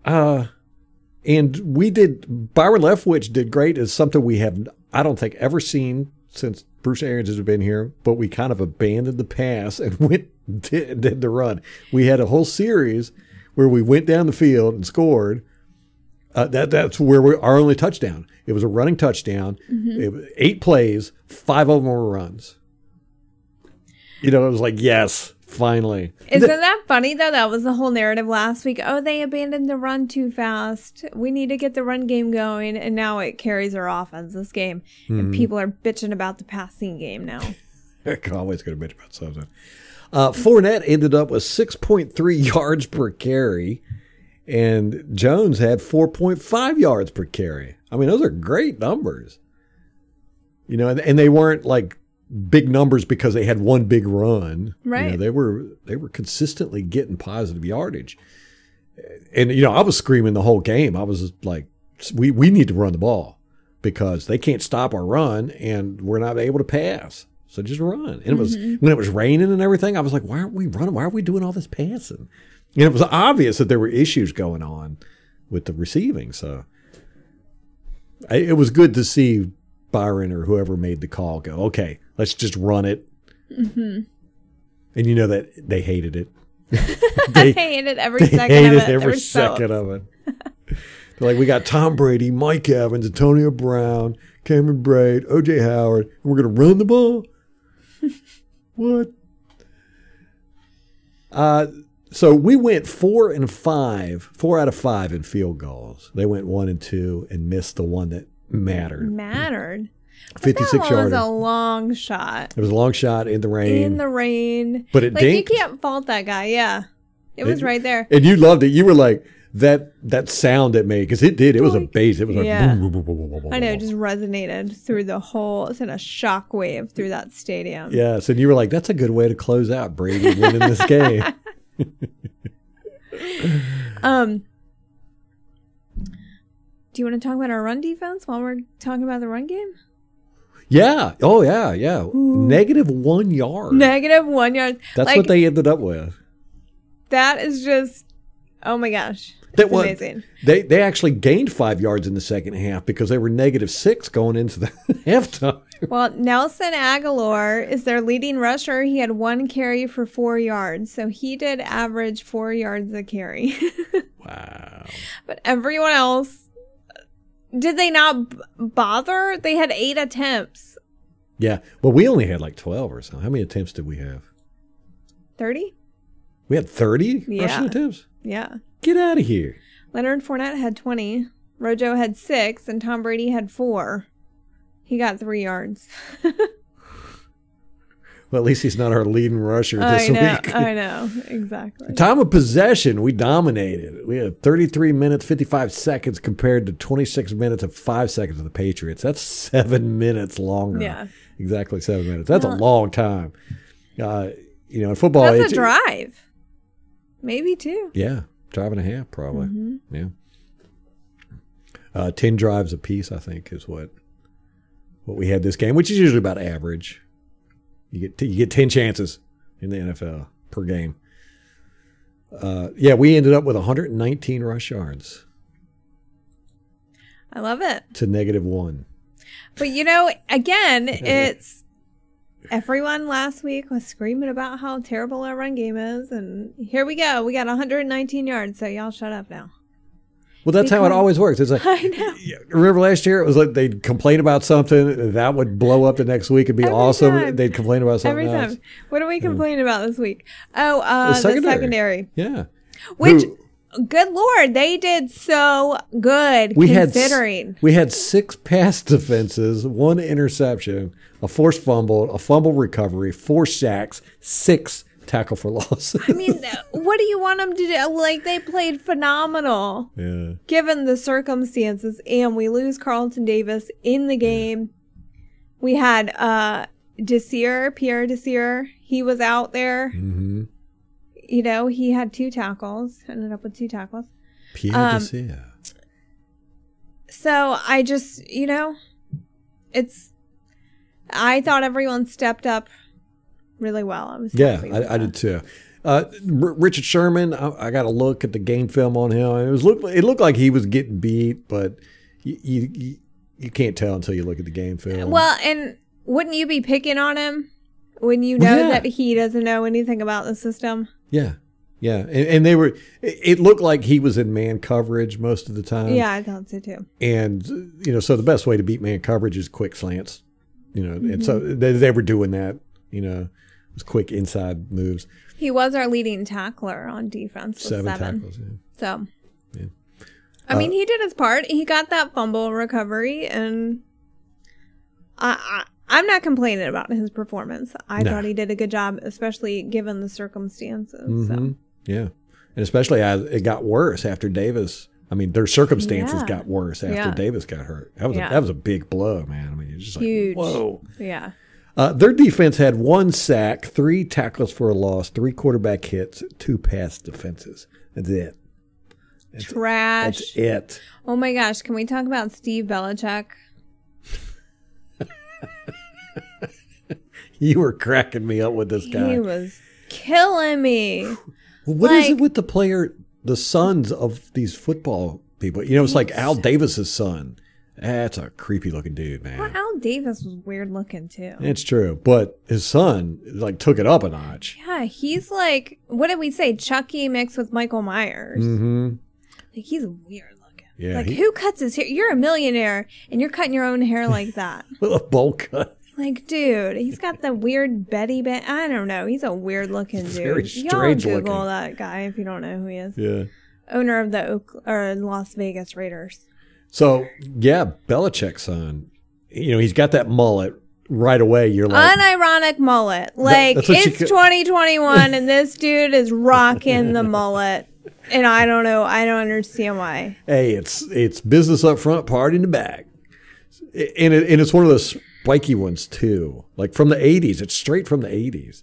And we did, Byron Leftwich did great as something we have, I don't think, ever seen since Bruce Arians has been here, but we kind of abandoned the pass and did the run. We had a whole series where we went down the field and scored. That's where our only touchdown. It was a running touchdown. Mm-hmm. It was 8 plays, 5 of them were runs. You know, it was like, yes, finally. Isn't that funny, though? That was the whole narrative last week. Oh, they abandoned the run too fast. We need to get the run game going. And now it carries our offense this game. Mm-hmm. And people are bitching about the passing game now. They're always going to bitch about something. Fournette ended up with 6.3 yards per carry. And Jones had 4.5 yards per carry. I mean, those are great numbers. You know, and they weren't like big numbers because they had one big run. Right. You know, they were consistently getting positive yardage. And, you know, I was screaming the whole game. I was like, we need to run the ball because they can't stop our run and we're not able to pass. So just run. And it was when it was raining and everything, I was like, why aren't we running? Why are we doing all this passing? And it was obvious that there were issues going on with the receiving. So it was good to see Byron or whoever made the call go, okay, let's just run it. Mm-hmm. And you know that they hated it. They hated every second of it. They're like, we got Tom Brady, Mike Evans, Antonio Brown, Cameron Braid, OJ Howard, and we're going to run the ball? What? So we went 4 out of 5 in field goals. They went 1 and 2 and missed the one that mattered. 56 yards. That was a long shot. It was a long shot in the rain. But it dinked. You can't fault that guy. Yeah. It was right there. And you loved it. You were like, that sound it made, because it did. It was a bass. It was like, yeah. Boom, boom, boom, boom, boom, boom, boom. I know. It just resonated through the whole, it sent a shockwave through that stadium. Yes. And you were like, that's a good way to close out Brady winning this game. Do you want to talk about our run defense while we're talking about the run game? Yeah. Oh, yeah, yeah. Ooh. Negative 1 yard. That's like, what they ended up with. That is just, oh, my gosh. That was amazing. They actually gained 5 yards in the second half because they were -6 going into the halftime. Well, Nelson Aguilar is their leading rusher. He had 1 carry for 4 yards. So he did average 4 yards a carry. Wow. But everyone else, did they not bother? They had 8 attempts. Yeah. Well, we only had like 12 or so. How many attempts did we have? 30. We had 30 rushing attempts? Yeah. Get out of here. Leonard Fournette had 20. Rojo had 6, and Tom Brady had 4. He got 3 yards. Well, at least he's not our leading rusher this week. I know. Exactly. Time of possession, we dominated. We had 33 minutes, 55 seconds compared to 26 minutes and 5 seconds of the Patriots. That's 7 minutes longer. Yeah. Exactly 7 minutes. That's a long time. You know, in football. That's a drive. Maybe 2. Yeah. 5.5 probably. Mm-hmm. Yeah. 10 drives apiece, I think, is what what we had this game, which is usually about average. You get 10 chances in the NFL per game. Yeah, we ended up with 119 rush yards. I love it. To -1. But, you know, again, it's everyone last week was screaming about how terrible our run game is. And here we go. We got 119 yards. So y'all shut up now. Well, that's how it always works. It's like, I know. Remember last year? It was like they'd complain about something. That would blow up the next week. It'd be awesome. Time. They'd complain about something every else. Time. What are we complaining about this week? Oh, the secondary. Yeah. Which... good Lord, they did so good we had 6 pass defenses, 1 interception, a forced fumble, a fumble recovery, 4 sacks, 6 tackle for loss. I mean, what do you want them to do? Like, they played phenomenal given the circumstances, and we lose Carlton Davis in the game. We had Pierre Desir. He was out there. Mm-hmm. You know, he had 2 tackles, ended up with 2 tackles. So I just, you know, I thought everyone stepped up really well. I did too. Richard Sherman, I got a look at the game film on him. It looked like he was getting beat, but you can't tell until you look at the game film. Well, and wouldn't you be picking on him when you know that he doesn't know anything about the system? Yeah. Yeah. And they were, it looked like he was in man coverage most of the time. Yeah, I thought so too. And, you know, so the best way to beat man coverage is quick slants, you know, and so they were doing that, you know, it was quick inside moves. He was our leading tackler on defense with 7 tackles. Yeah. So, yeah. I mean, he did his part. He got that fumble recovery, and I'm not complaining about his performance. I thought he did a good job, especially given the circumstances. Mm-hmm. So. Yeah. And especially it got worse after Davis. I mean, their circumstances got worse after Davis got hurt. That was a big blow, man. I mean, it's just huge. Like, whoa. Yeah. Their defense had 1 sack, 3 tackles for a loss, 3 quarterback hits, 2 pass defenses. That's it. Trash. That's it. Oh, my gosh. Can we talk about Steve Belichick? You were cracking me up with this guy. He was killing me. What is it with the sons of these football people? You know, it's like Al Davis's son. That's a creepy looking dude, man. Well, Al Davis was weird looking too. It's true. But his son like took it up a notch. Yeah, he's like, what did we say? Chucky mixed with Michael Myers. Mm-hmm. Like, he's weird. Yeah, like, who cuts his hair? You're a millionaire, and you're cutting your own hair like that. With a bowl cut. Like, dude, he's got the weird I don't know. He's a weird-looking dude. Very strange looking. Y'all Google that guy if you don't know who he is. Yeah. Owner of the Las Vegas Raiders. So, yeah, Belichick's son. You know, he's got that mullet right away. You're like... unironic mullet. Like, it's 2021, and this dude is rocking the mullet. And I don't know. I don't understand why. Hey, it's business up front, party in the back. And it's one of those spiky ones, too. Like from the 80s. It's straight from the 80s.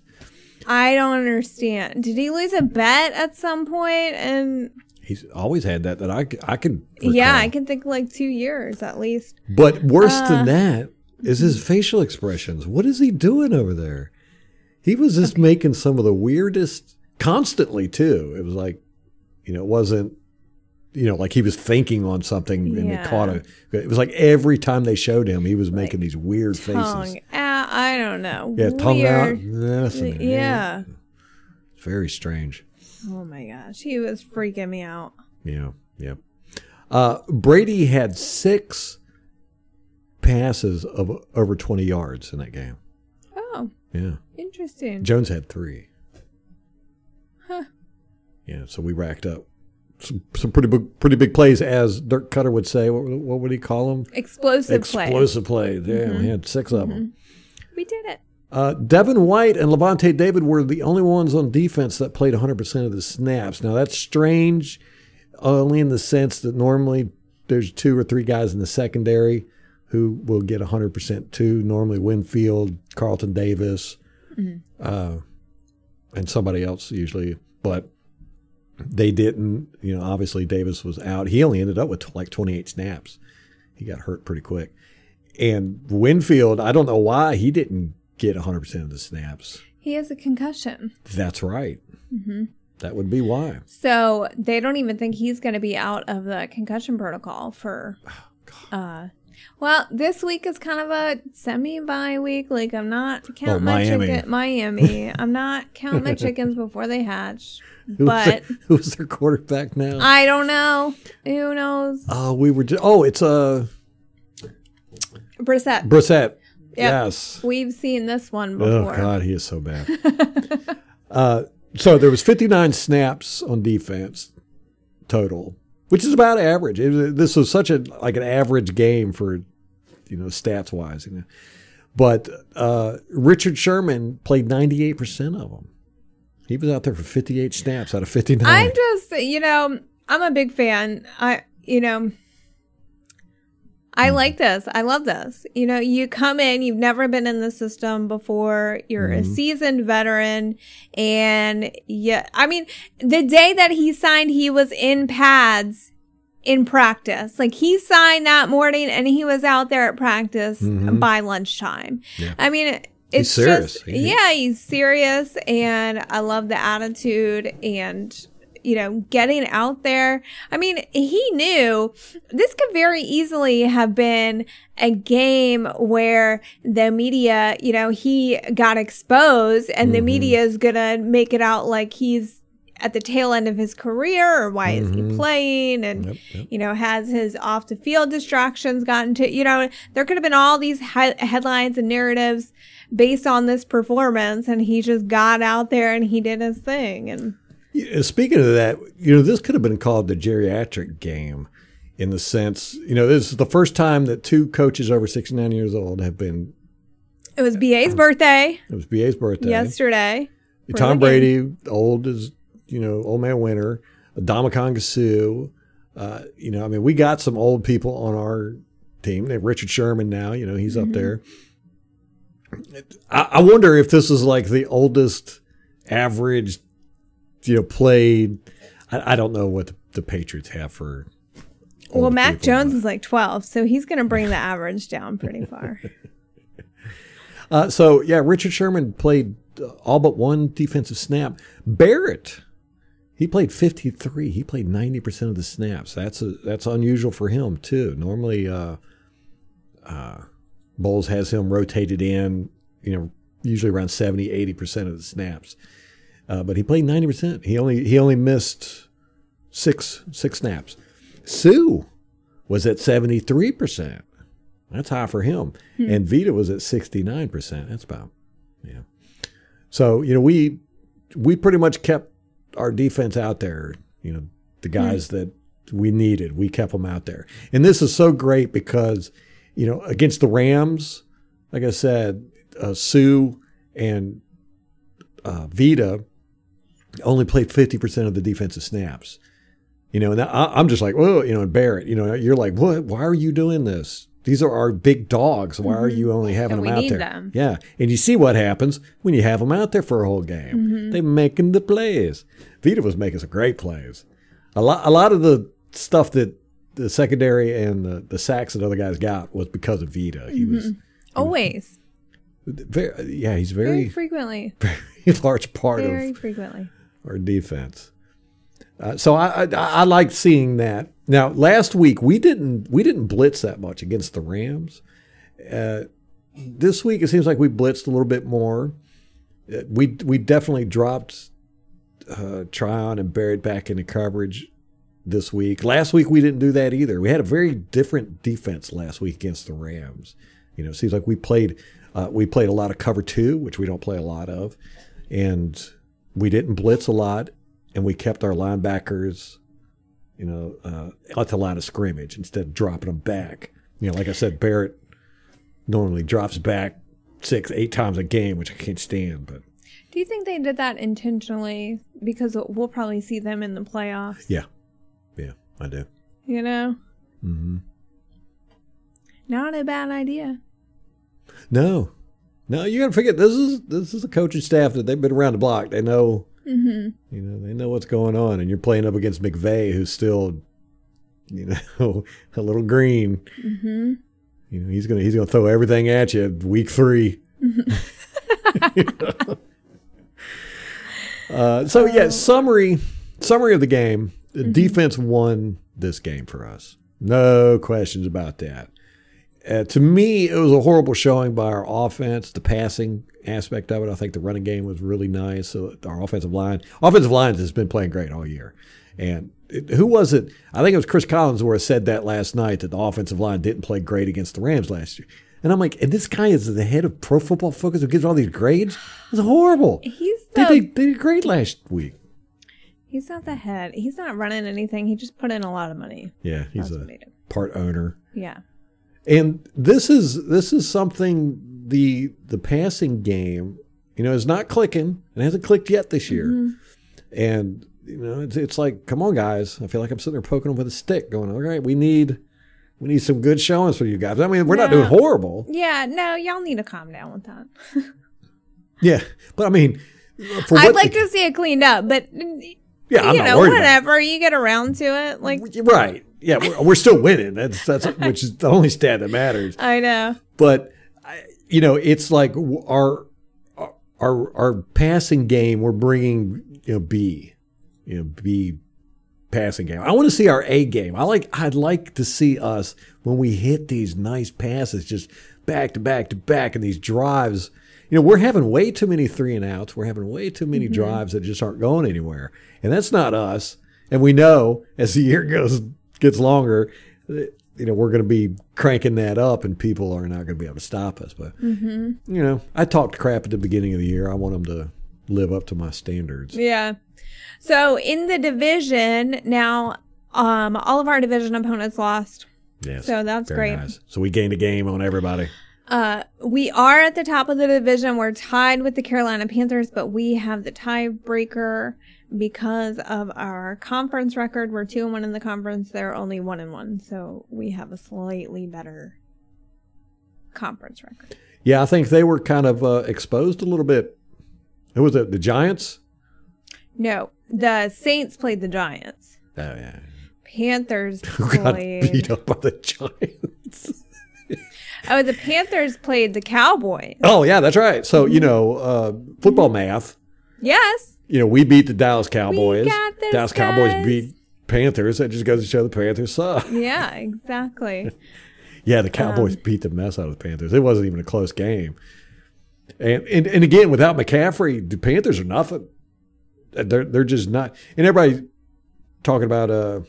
I don't understand. Did he lose a bet at some point? And he's always had that I can recall. Yeah, I can think like 2 years at least. But worse than that is his facial expressions. What is he doing over there? He was just making some of the weirdest constantly, too. It was like, you know, it wasn't, you know, like he was thinking on something and it caught him. It was like every time they showed him, he was making these weird faces. I don't know. Yeah, tongue out. Nothing. Yeah. It's very strange. Oh, my gosh. He was freaking me out. Yeah, yeah. Brady had 6 passes of over 20 yards in that game. Oh. Yeah. Interesting. Jones had 3. Huh. Yeah, so we racked up some pretty big plays, as Dirk Cutter would say. What would he call them? Explosive play. Yeah, we had 6 of them. We did it. Devin White and Levante David were the only ones on defense that played 100% of the snaps. Now, that's strange, only in the sense that normally there's 2 or 3 guys in the secondary who will get 100% too. Normally Winfield, Carlton Davis, and somebody else usually. But they didn't, you know, obviously Davis was out. He only ended up with like 28 snaps. He got hurt pretty quick. And Winfield, I don't know why he didn't get 100% of the snaps. He has a concussion. That's right. Mm-hmm. That would be why. So they don't even think he's going to be out of the concussion protocol for. Oh, God. Well, this week is kind of a semi-bye week. Like, I'm not counting my chickens. Miami. I'm not counting my chickens before they hatch. But who's their quarterback now? I don't know. Who knows? Brissett. Brissett. Yep. Yes. We've seen this one before. Oh, God, he is so bad. So there was 59 snaps on defense total, which is about average. This was such an average game for, stats-wise. But Richard Sherman played 98% of them. He was out there for 58 snaps out of 59. I'm just, I'm a big fan. I like this. I love this. You come in, you've never been in the system before. You're a seasoned veteran. And the day that he signed, he was in pads in practice. Like, he signed that morning and he was out there at practice by lunchtime. Yeah. I mean, it's serious. He's serious. And I love the attitude and getting out there. I mean, he knew this could very easily have been a game where the media, he got exposed and the media is going to make it out like he's at the tail end of his career, or why is he playing? And, has his off the field distractions gotten to, there could have been all these headlines and narratives based on this performance. And he just got out there and he did his thing. And, speaking of that, this could have been called the geriatric game in the sense, this is the first time that two coaches over 69 years old have been. It was B.A.'s birthday. Yesterday. Tom Brady, old as, old man winter, Ndamukong Suh. We got some old people on our team. They have Richard Sherman now, he's up there. I wonder if this is like the oldest average played. I don't know what the Patriots have for. Well, Mac Jones is like 12, so he's going to bring the average down pretty far. Richard Sherman played all but one defensive snap. Barrett, he played 53. He played 90% of the snaps. That's unusual for him too. Normally, Bowles has him rotated in. Usually around 70, 80% of the snaps. But he played 90%. He only missed six snaps. Suh was at 73%. That's high for him. And Vita was at 69%. That's about So we pretty much kept our defense out there. The guys that we needed, we kept them out there. And this is so great because against the Rams, like I said, Suh and Vita only played 50% of the defensive snaps, and I'm just like, whoa, and Barrett, you're like, what? Why are you doing this? These are our big dogs. Why are you only having them out there? Them. Yeah, and you see what happens when you have them out there for a whole game. They're making the plays. Vita was making some great plays. A lot of the stuff that the secondary and the sacks that other guys got was because of Vita. He was always. He's very frequently. Very large part of frequently. Our defense. So I like seeing that. Now, last week we didn't blitz that much against the Rams. This week it seems like we blitzed a little bit more. We definitely dropped Tryon and Barrett back into coverage this week. Last week we didn't do that either. We had a very different defense last week against the Rams. It seems like we played a lot of cover two, which we don't play a lot of, and we didn't blitz a lot, and we kept our linebackers, at the line of scrimmage instead of dropping them back. Like I said, Barrett normally drops back 6-8 times a game, which I can't stand. But do you think they did that intentionally? Because we'll probably see them in the playoffs. Yeah, I do. Not a bad idea. No, you got to forget this is a coaching staff that they've been around the block. They know, they know what's going on, and you're playing up against McVay, who's still, a little green. You know, he's gonna throw everything at you week three. Mm-hmm. Summary of the game. The defense won this game for us. No questions about that. To me, it was a horrible showing by our offense, the passing aspect of it. I think the running game was really nice. So our offensive line has been playing great all year. And who was it? I think it was Chris Collinsworth said that last night, that the offensive line didn't play great against the Rams last year. And I'm like, and this guy is the head of Pro Football Focus who gives all these grades? It's horrible. They did great last week. He's not the head. He's not running anything. He just put in a lot of money. Yeah, he's a part owner. Yeah. And this is something the passing game, you know, is not clicking. It hasn't clicked yet this year. Mm-hmm. And, you know, it's like, come on, guys. I feel like I'm sitting there poking them with a stick going, all right, we need some good showings for you guys. I mean, we're not doing horrible. Yeah, no, y'all need to calm down with that. Yeah, but I mean. I'd like to see it cleaned up, but, yeah, I'm not worried whatever. You get around to it. Like right. Yeah, we're still winning. That's which is the only stat that matters. I know. But, you know, it's like our passing game, we're bringing, you know, B passing game. I want to see our A game. I'd like to see us when we hit these nice passes just back to back to back and these drives. You know, we're having way too many 3-and-outs. We're having way too many drives that just aren't going anywhere. And that's not us. And we know as the year gets longer, you know, we're going to be cranking that up and people are not going to be able to stop us. But, you know, I talked crap at the beginning of the year. I want them to live up to my standards. Yeah. So in the division now, all of our division opponents lost. Yes. So that's great. Nice. So we gained a game on everybody. We are at the top of the division. We're tied with the Carolina Panthers, but we have the tiebreaker because of our conference record. We're 2-1 in the conference. They're only 1-1. So we have a slightly better conference record. Yeah, I think they were kind of exposed a little bit. Who was it? The Giants? No, the Saints played the Giants. Oh, yeah. Panthers played. Got beat up by the Giants. Oh, the Panthers played the Cowboys. Oh, yeah, that's right. So, you know, football math. Yes. You know, we beat the Dallas Cowboys. We got this, Dallas guys. Cowboys beat Panthers. That just goes to show the Panthers suck. Yeah, exactly. Yeah, the Cowboys beat the mess out of the Panthers. It wasn't even a close game. And again, without McCaffrey, the Panthers are nothing. They're just not. And everybody talking about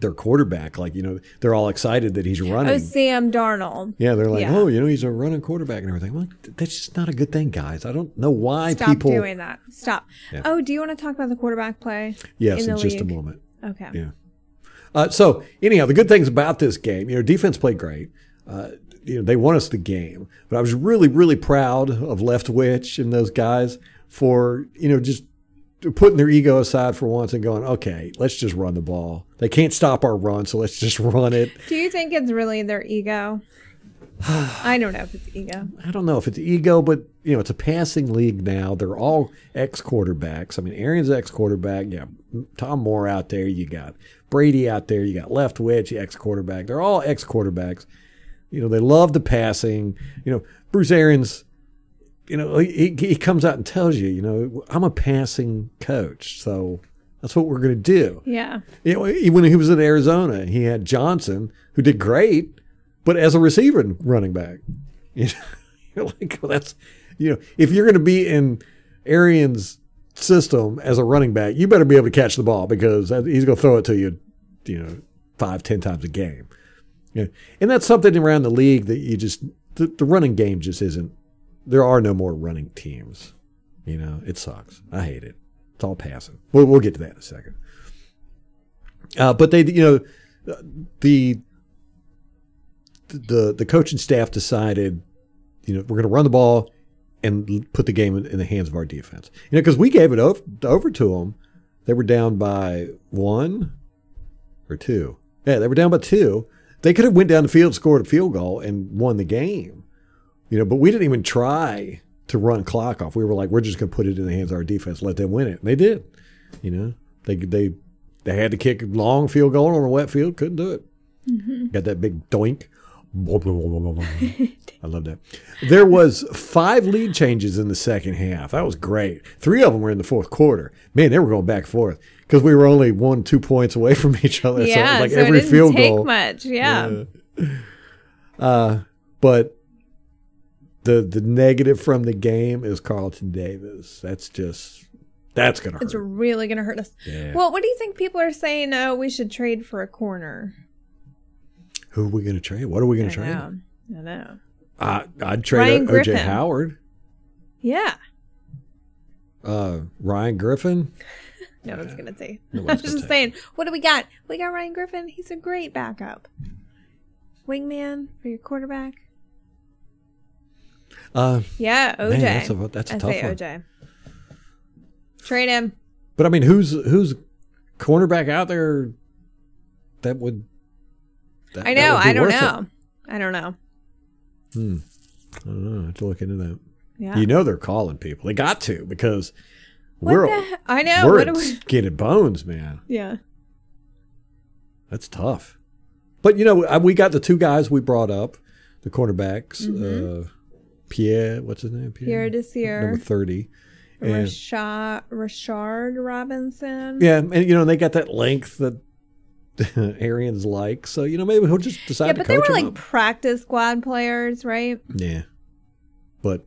their quarterback, like, you know, they're all excited that he's running. Oh, Sam Darnold. Yeah, they're like, oh, you know, he's a running quarterback and everything. Well, that's just not a good thing, guys. I don't know why people stop doing that. Stop. Yeah. Oh, do you want to talk about the quarterback play? Yes, in just a moment. Okay. Yeah. So anyhow, the good things about this game, you know, defense played great. You know, they won us the game, but I was really, really proud of Leftwich and those guys for, you know, just putting their ego aside for once and going, okay, let's just run the ball. They can't stop our run, so let's just run it. Do you think it's really their ego? I don't know if it's ego. I don't know if it's ego, but, you know, it's a passing league now. They're all ex-quarterbacks. I mean, Aaron's ex-quarterback. Yeah, Tom Moore out there. You got Brady out there. You got Leftwich, ex-quarterback. They're all ex-quarterbacks. You know, they love the passing. You know, Bruce Arians, you know, he comes out and tells you, you know, I'm a passing coach, so that's what we're going to do. Yeah. You know, when he was in Arizona, he had Johnson, who did great, but as a receiver and running back. You know, you're like, well, that's, you know, if you're going to be in Arians' system as a running back, you better be able to catch the ball because he's going to throw it to you, you know, 5-10 times a game. You know, and that's something around the league that you just, the running game just isn't. There are no more running teams. You know, it sucks. I hate it. It's all passing. We'll get to that in a second. But they, you know, the coaching staff decided, you know, we're going to run the ball and put the game in the hands of our defense. You know, because we gave it over to them. They were down by 1 or 2. Yeah, they were down by 2. They could have went down the field, scored a field goal, and won the game. You know, but we didn't even try to run clock off. We were like, we're just going to put it in the hands of our defense, let them win it. And they did. You know, they had to kick a long field goal on a wet field, couldn't do it. Mm-hmm. Got that big doink. I love that. There was 5 lead changes in the second half. That was great. 3 of them were in the fourth quarter. Man, they were going back and forth because we were only 1-2 points away from each other. Yeah, so it was like every field goal. It didn't take much. Yeah. But the negative from the game is Carlton Davis. That's gonna hurt. It's really gonna hurt us. Yeah. Well, what do you think people are saying? Oh, we should trade for a corner. Who are we going to trade? What are we going to trade? I know. I'd trade OJ Howard. Yeah. Ryan Griffin? No one's going to say. I'm just saying, what do we got? We got Ryan Griffin. He's a great backup. Wingman for your quarterback. Yeah, OJ. Man, that's a tough one. I say OJ. Trade him. But, I mean, who's cornerback out there that would – I don't know. I don't know. I have to look into that. Yeah. You know they're calling people. They got to because we're skin and bones, man. Yeah. That's tough. But, you know, we got the 2 guys we brought up, the cornerbacks, mm-hmm. Pierre, what's his name? Pierre Desir. Number 30. And Richard Robinson. Yeah. And, you know, they got that length that Arians like, so you know maybe he'll just decide. Yeah, but to coach they were like up. Practice squad players, right? Yeah, but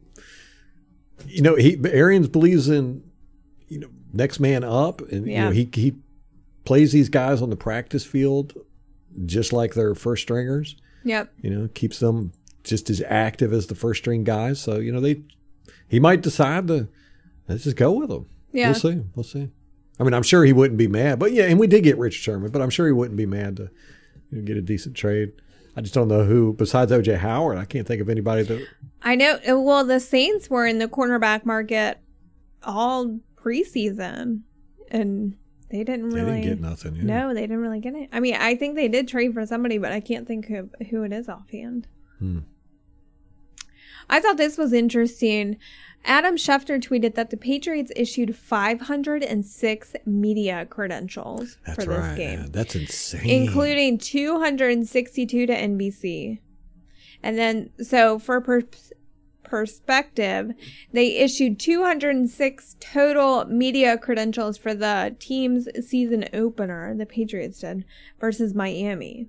you know Arians believes in next man up, and he plays these guys on the practice field just like they're first stringers. Yep, keeps them just as active as the first string guys. So he might decide to let's just go with them. Yeah, we'll see. I mean, I'm sure he wouldn't be mad. But, yeah, and we did get Richard Sherman, but I'm sure he wouldn't be mad to get a decent trade. I just don't know who, besides O.J. Howard, I can't think of anybody that. I know. Well, the Saints were in the cornerback market all preseason, and they didn't really. They didn't get nothing. Yeah. No, they didn't really get it. I mean, I think they did trade for somebody, but I can't think of who it is offhand. I thought this was interesting. Adam Schefter tweeted that the Patriots issued 506 media credentials for this game. Yeah, that's insane. Including 262 to NBC. And then, so for perspective, they issued 206 total media credentials for the team's season opener, the Patriots did, versus Miami.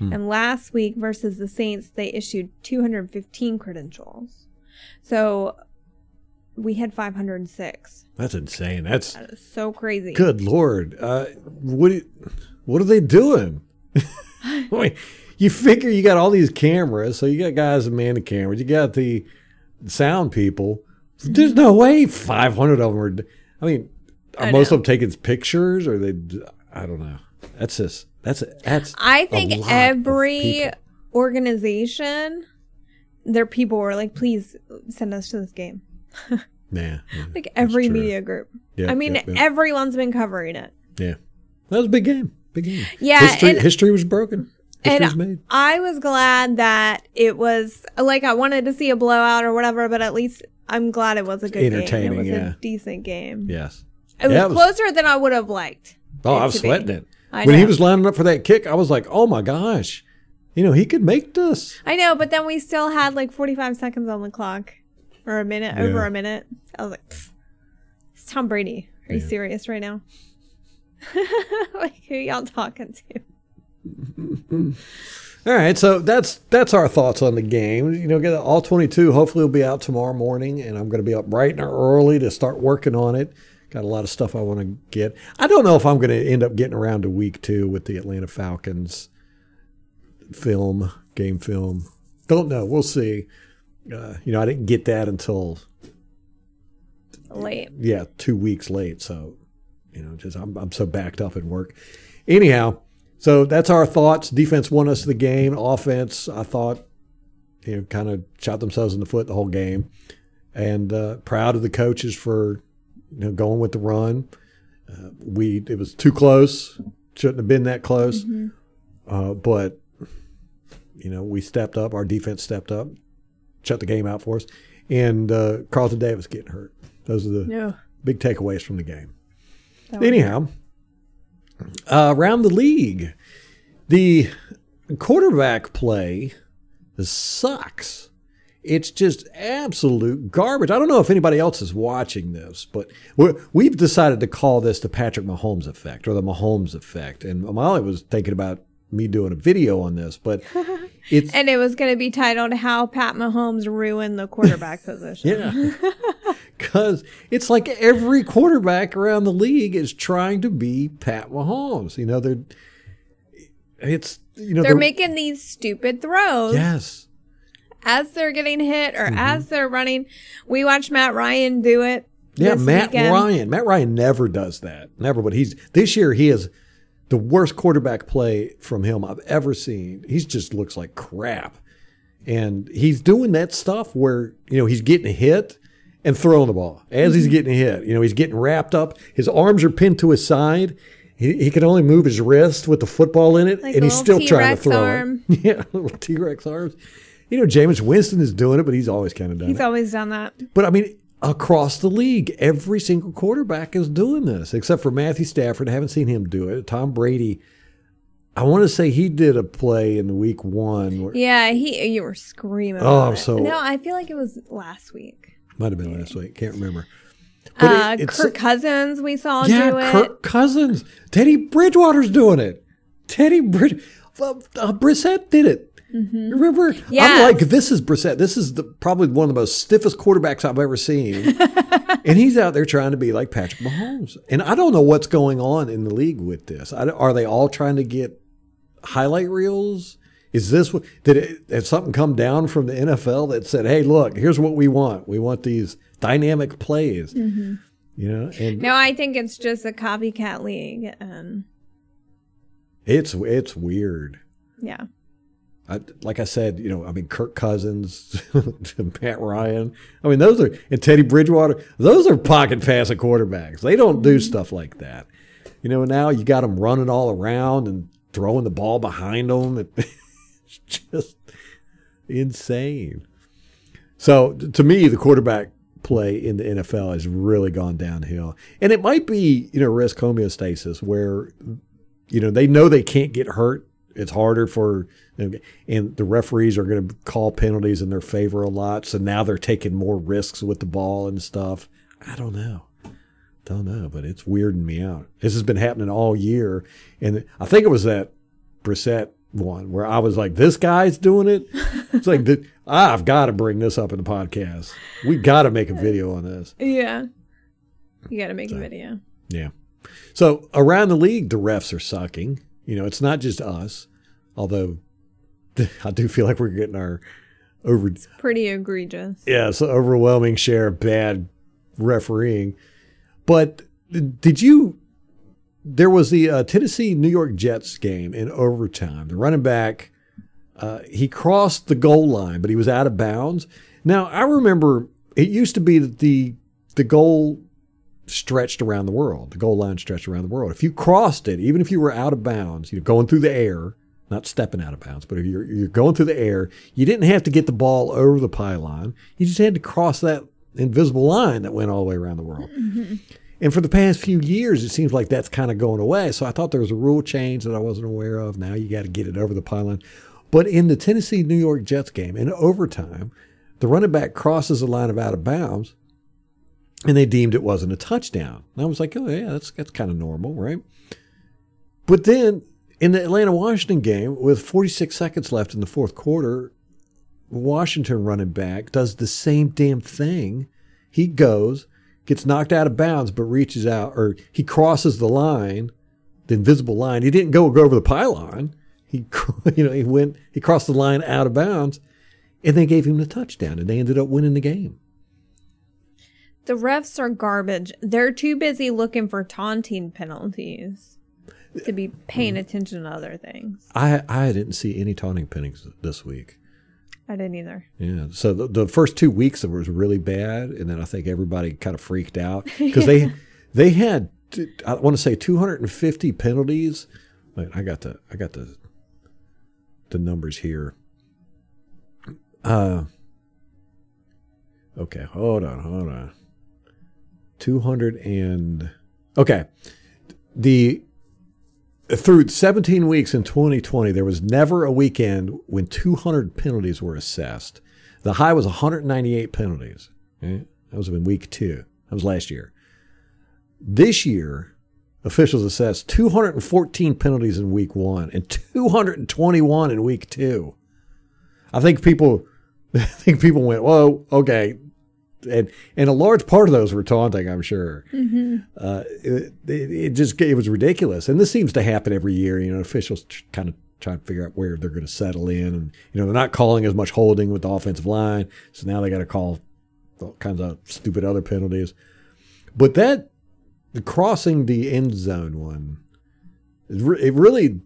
And last week versus the Saints, they issued 215 credentials. So we had 506. That's insane. That is so crazy. Good Lord. What are they doing? I mean, you figure you got all these cameras. So you got guys that man the cameras. You got the sound people. There's no way 500 of them are. I mean, are most of them taking pictures? Or they? I don't know. That's I think a lot every organization, their people were like, please send us to this game. Yeah, like every media group. Yeah, I mean, everyone's been covering it. Yeah. That was a big game. Big game. Yeah. History was broken. History was made. I was glad that it was like I wanted to see a blowout or whatever, but at least I'm glad it was a good entertaining game. It was a decent game. Yes. It was closer than I would have liked. Oh, I was sweating it. When he was lining up for that kick, I was like, oh, my gosh. He could make this. I know, but then we still had like 45 seconds on the clock or a minute, over a minute. I was like, it's Tom Brady. Are you serious right now? Like, who y'all talking to? All right, so that's our thoughts on the game. Get all 22. Hopefully, will be out tomorrow morning, and I'm going to be up bright and early to start working on it. Got a lot of stuff I want to get. I don't know if I'm going to end up getting around to week 2 with the Atlanta Falcons game film. Don't know. We'll see. I didn't get that until late. Yeah, 2 weeks late. So, just I'm so backed up at work. Anyhow, so that's our thoughts. Defense won us the game. Offense, I thought, kind of shot themselves in the foot the whole game. And proud of the coaches for going with the run. It was too close. Shouldn't have been that close. Mm-hmm. But, we stepped up. Our defense stepped up. Shut the game out for us. And Carlton Davis getting hurt. Those are the big takeaways from the game. Anyhow, around the league, the quarterback play sucks. It's just absolute garbage. I don't know if anybody else is watching this, but we've decided to call this the Patrick Mahomes effect or the Mahomes effect. And Molly was thinking about me doing a video on this, but it's and it was going to be titled "How Pat Mahomes Ruined the Quarterback Position." Yeah, because it's like every quarterback around the league is trying to be Pat Mahomes. You know, they're making these stupid throws. Yes. As they're getting hit or as they're running. We watched Matt Ryan do it. Yeah, Matt Ryan. Matt Ryan never does that. Never. But this year he is the worst quarterback play from him I've ever seen. He just looks like crap. And he's doing that stuff where, you know, he's getting hit and throwing the ball as he's getting hit. You know, he's getting wrapped up. His arms are pinned to his side. He can only move his wrist with the football in it, like, and he's still trying to throw it. Yeah, little T-Rex arms. You know, Jameis Winston is doing it, but he's always kind of done it. He's always done that. But, I mean, across the league, every single quarterback is doing this, except for Matthew Stafford. I haven't seen him do it. Tom Brady, I want to say he did a play in week one. Yeah, you were screaming about it. No, I feel like it was last week. Might have been last week. Can't remember. But Kirk Cousins we saw do it. Yeah, Kirk Cousins. Teddy Bridgewater's doing it. Brissett did it. Mm-hmm. Remember? Yes. I'm like, this is Brissett. This is probably one of the most stiffest quarterbacks I've ever seen. And he's out there trying to be like Patrick Mahomes. And I don't know what's going on in the league with this. Are they all trying to get highlight reels? Is this what did something come down from the NFL that said, hey, look, here's what we want. We want these dynamic plays. Mm-hmm. You know? No, I think it's just a copycat league. It's weird. Yeah. Like I said, you know, I mean, Kirk Cousins, Matt Ryan. I mean, those are, and Teddy Bridgewater, those are pocket passing quarterbacks. They don't do stuff like that. You know, now you got them running all around and throwing the ball behind them. It's just insane. So to me, the quarterback play in the NFL has really gone downhill. And it might be, you know, risk homeostasis where, you know they can't get hurt. It's harder for, and the referees are going to call penalties in their favor a lot. So now they're taking more risks with the ball and stuff. I don't know. But it's weirding me out. This has been happening all year. And I think it was that Brissett one where I was like, this guy's doing it. It's like, I've got to bring this up in the podcast. We got to make a video on this. Yeah. You got to make a video. Yeah. So around the league, the refs are sucking. You know, it's not just us, although I do feel like we're getting it's pretty egregious. Yeah, it's an overwhelming share of bad refereeing. But there was the Tennessee-New York Jets game in overtime. The running back, he crossed the goal line, but he was out of bounds. Now, I remember it used to be that the goal stretched around the world. The goal line stretched around the world. If you crossed it, even if you were out of bounds, going through the air, not stepping out of bounds, but if you're going through the air, you didn't have to get the ball over the pylon. You just had to cross that invisible line that went all the way around the world. Mm-hmm. And for the past few years, it seems like that's kind of going away. So I thought there was a rule change that I wasn't aware of. Now you got to get it over the pylon. But in the Tennessee-New York Jets game, in overtime, the running back crosses the line of out of bounds, and they deemed it wasn't a touchdown. And I was like, oh, yeah, that's kind of normal, right? But then in the Atlanta-Washington game, with 46 seconds left in the fourth quarter, Washington running back does the same damn thing. He goes, gets knocked out of bounds, but reaches out, or he crosses the line, the invisible line. He didn't go over the pylon. He crossed the line out of bounds, and they gave him the touchdown, and they ended up winning the game. The refs are garbage. They're too busy looking for taunting penalties to be paying attention to other things. I didn't see any taunting penalties this week. I didn't either. Yeah. So the first 2 weeks it was really bad, and then I think everybody kind of freaked out because they had, I want to say, 250 penalties. Wait, I got the numbers here. Okay, hold on. 200 and okay, the Through 17 weeks in 2020, there was never a weekend when 200 penalties were assessed. The high was 198 penalties. That was in week two. That was last year. This year, officials assessed 214 penalties in week one and 221 in week two. I think people went, whoa, okay. And a large part of those were taunting, I'm sure. Mm-hmm. It was ridiculous. And this seems to happen every year. You know, officials kind of try to figure out where they're going to settle in. And, you know, they're not calling as much holding with the offensive line. So now they got to call all kinds of stupid other penalties. But that crossing the end zone one, it really,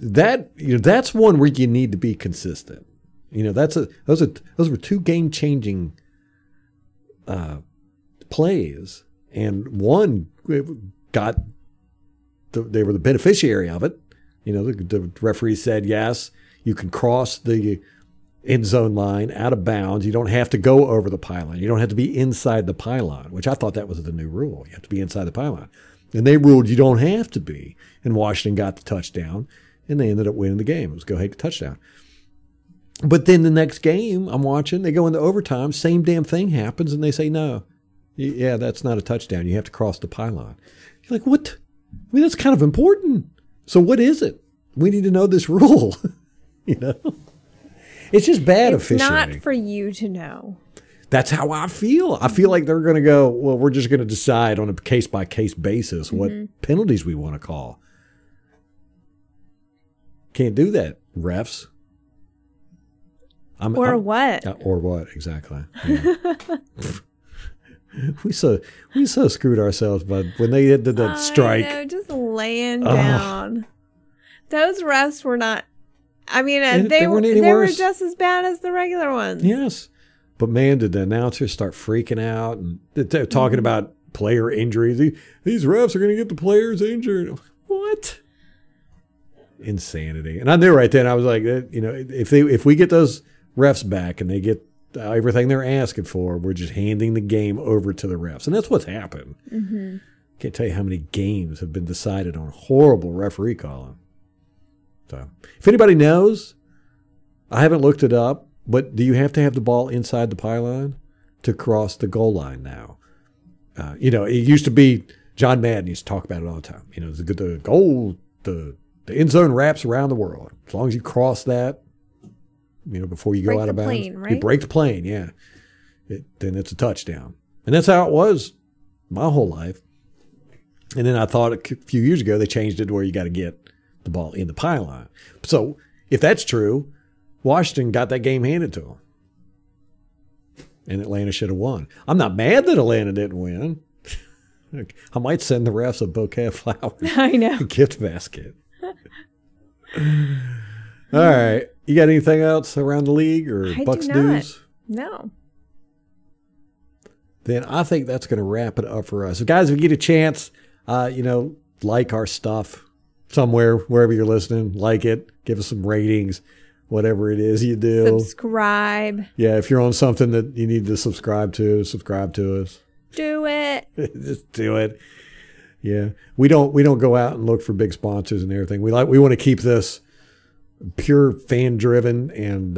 that, you know, that's one where you need to be consistent. You know, those were two game-changing plays, and one got they were the beneficiary of it. You know, the referee said, yes, you can cross the end zone line out of bounds. You don't have to go over the pylon. You don't have to be inside the pylon, which I thought that was the new rule. You have to be inside the pylon. And they ruled you don't have to be. And Washington got the touchdown, and they ended up winning the game. It was go ahead, touchdown. But then the next game I'm watching, they go into overtime, same damn thing happens, and they say, no, yeah, that's not a touchdown. You have to cross the pylon. You're like, what? I mean, that's kind of important. So what is it? We need to know this rule. You know? It's just bad officiating. It's not for you to know. That's how I feel. I feel like they're going to go, well, we're just going to decide on a case-by-case basis what penalties we want to call. Can't do that, refs. What? Or what, exactly. Yeah. we so screwed ourselves, but when they did that strike. I know, just laying down. Those refs were not, I mean, they were just as bad as the regular ones. Yes. But man, did the announcers start freaking out and they're talking about player injuries. These refs are going to get the players injured. What? Insanity. And I knew right then, I was like, you know, if we get those refs back and they get everything they're asking for, we're just handing the game over to the refs. And that's what's happened. Mm-hmm. Can't tell you how many games have been decided on horrible referee calling. So if anybody knows, I haven't looked it up, but do you have to have the ball inside the pylon to cross the goal line now? You know, it used to be John Madden used to talk about it all the time. You know, the goal, the end zone wraps around the world. As long as you cross that, you know, before you go out of bounds. Break the plane, right? You break the plane, yeah. Then it's a touchdown. And that's how it was my whole life. And then I thought a few years ago they changed it to where you got to get the ball in the pylon. So if that's true, Washington got that game handed to them. And Atlanta should have won. I'm not mad that Atlanta didn't win. I might send the refs a bouquet of flowers. I know. A gift basket. All right. You got anything else around the league or Bucks news? No. Then I think that's going to wrap it up for us. So guys, if you get a chance, you know, like our stuff somewhere, wherever you're listening, like it, give us some ratings, whatever it is you do. Subscribe. Yeah, if you're on something that you need to subscribe to us. Do it. Just do it. Yeah. We don't go out and look for big sponsors and everything. We want to keep this pure fan driven, and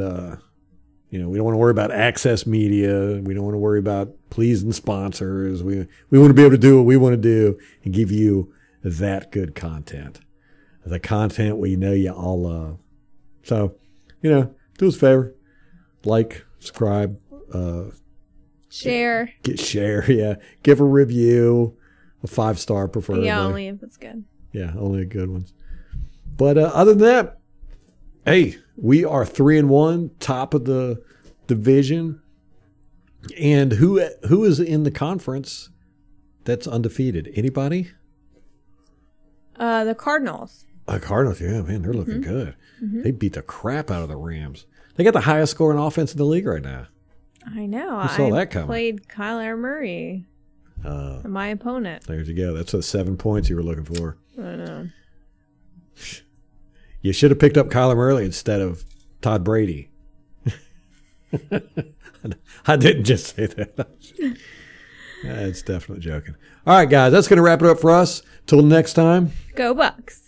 you know, we don't want to worry about access media. We don't want to worry about pleasing sponsors. We want to be able to do what we want to do and give you that good content, the content we know you all love. So, you know, do us a favor, like, subscribe, share, share, yeah, give a review, a 5-star preferably. Yeah, only if it's good. Yeah, only good ones. But other than that. Hey, we are 3-1, top of the division, and who is in the conference that's undefeated? Anybody? The Cardinals. The Cardinals, yeah, man, they're looking good. Mm-hmm. They beat the crap out of the Rams. They got the highest scoring offense in the league right now. I know. Who saw that coming? I played Kyler Murray, my opponent. There you go. That's the 7 points you were looking for. I know. You should have picked up Kyler Murray instead of Todd Brady. I didn't just say that. It's definitely joking. All right, guys, that's going to wrap it up for us. Till next time. Go Bucks.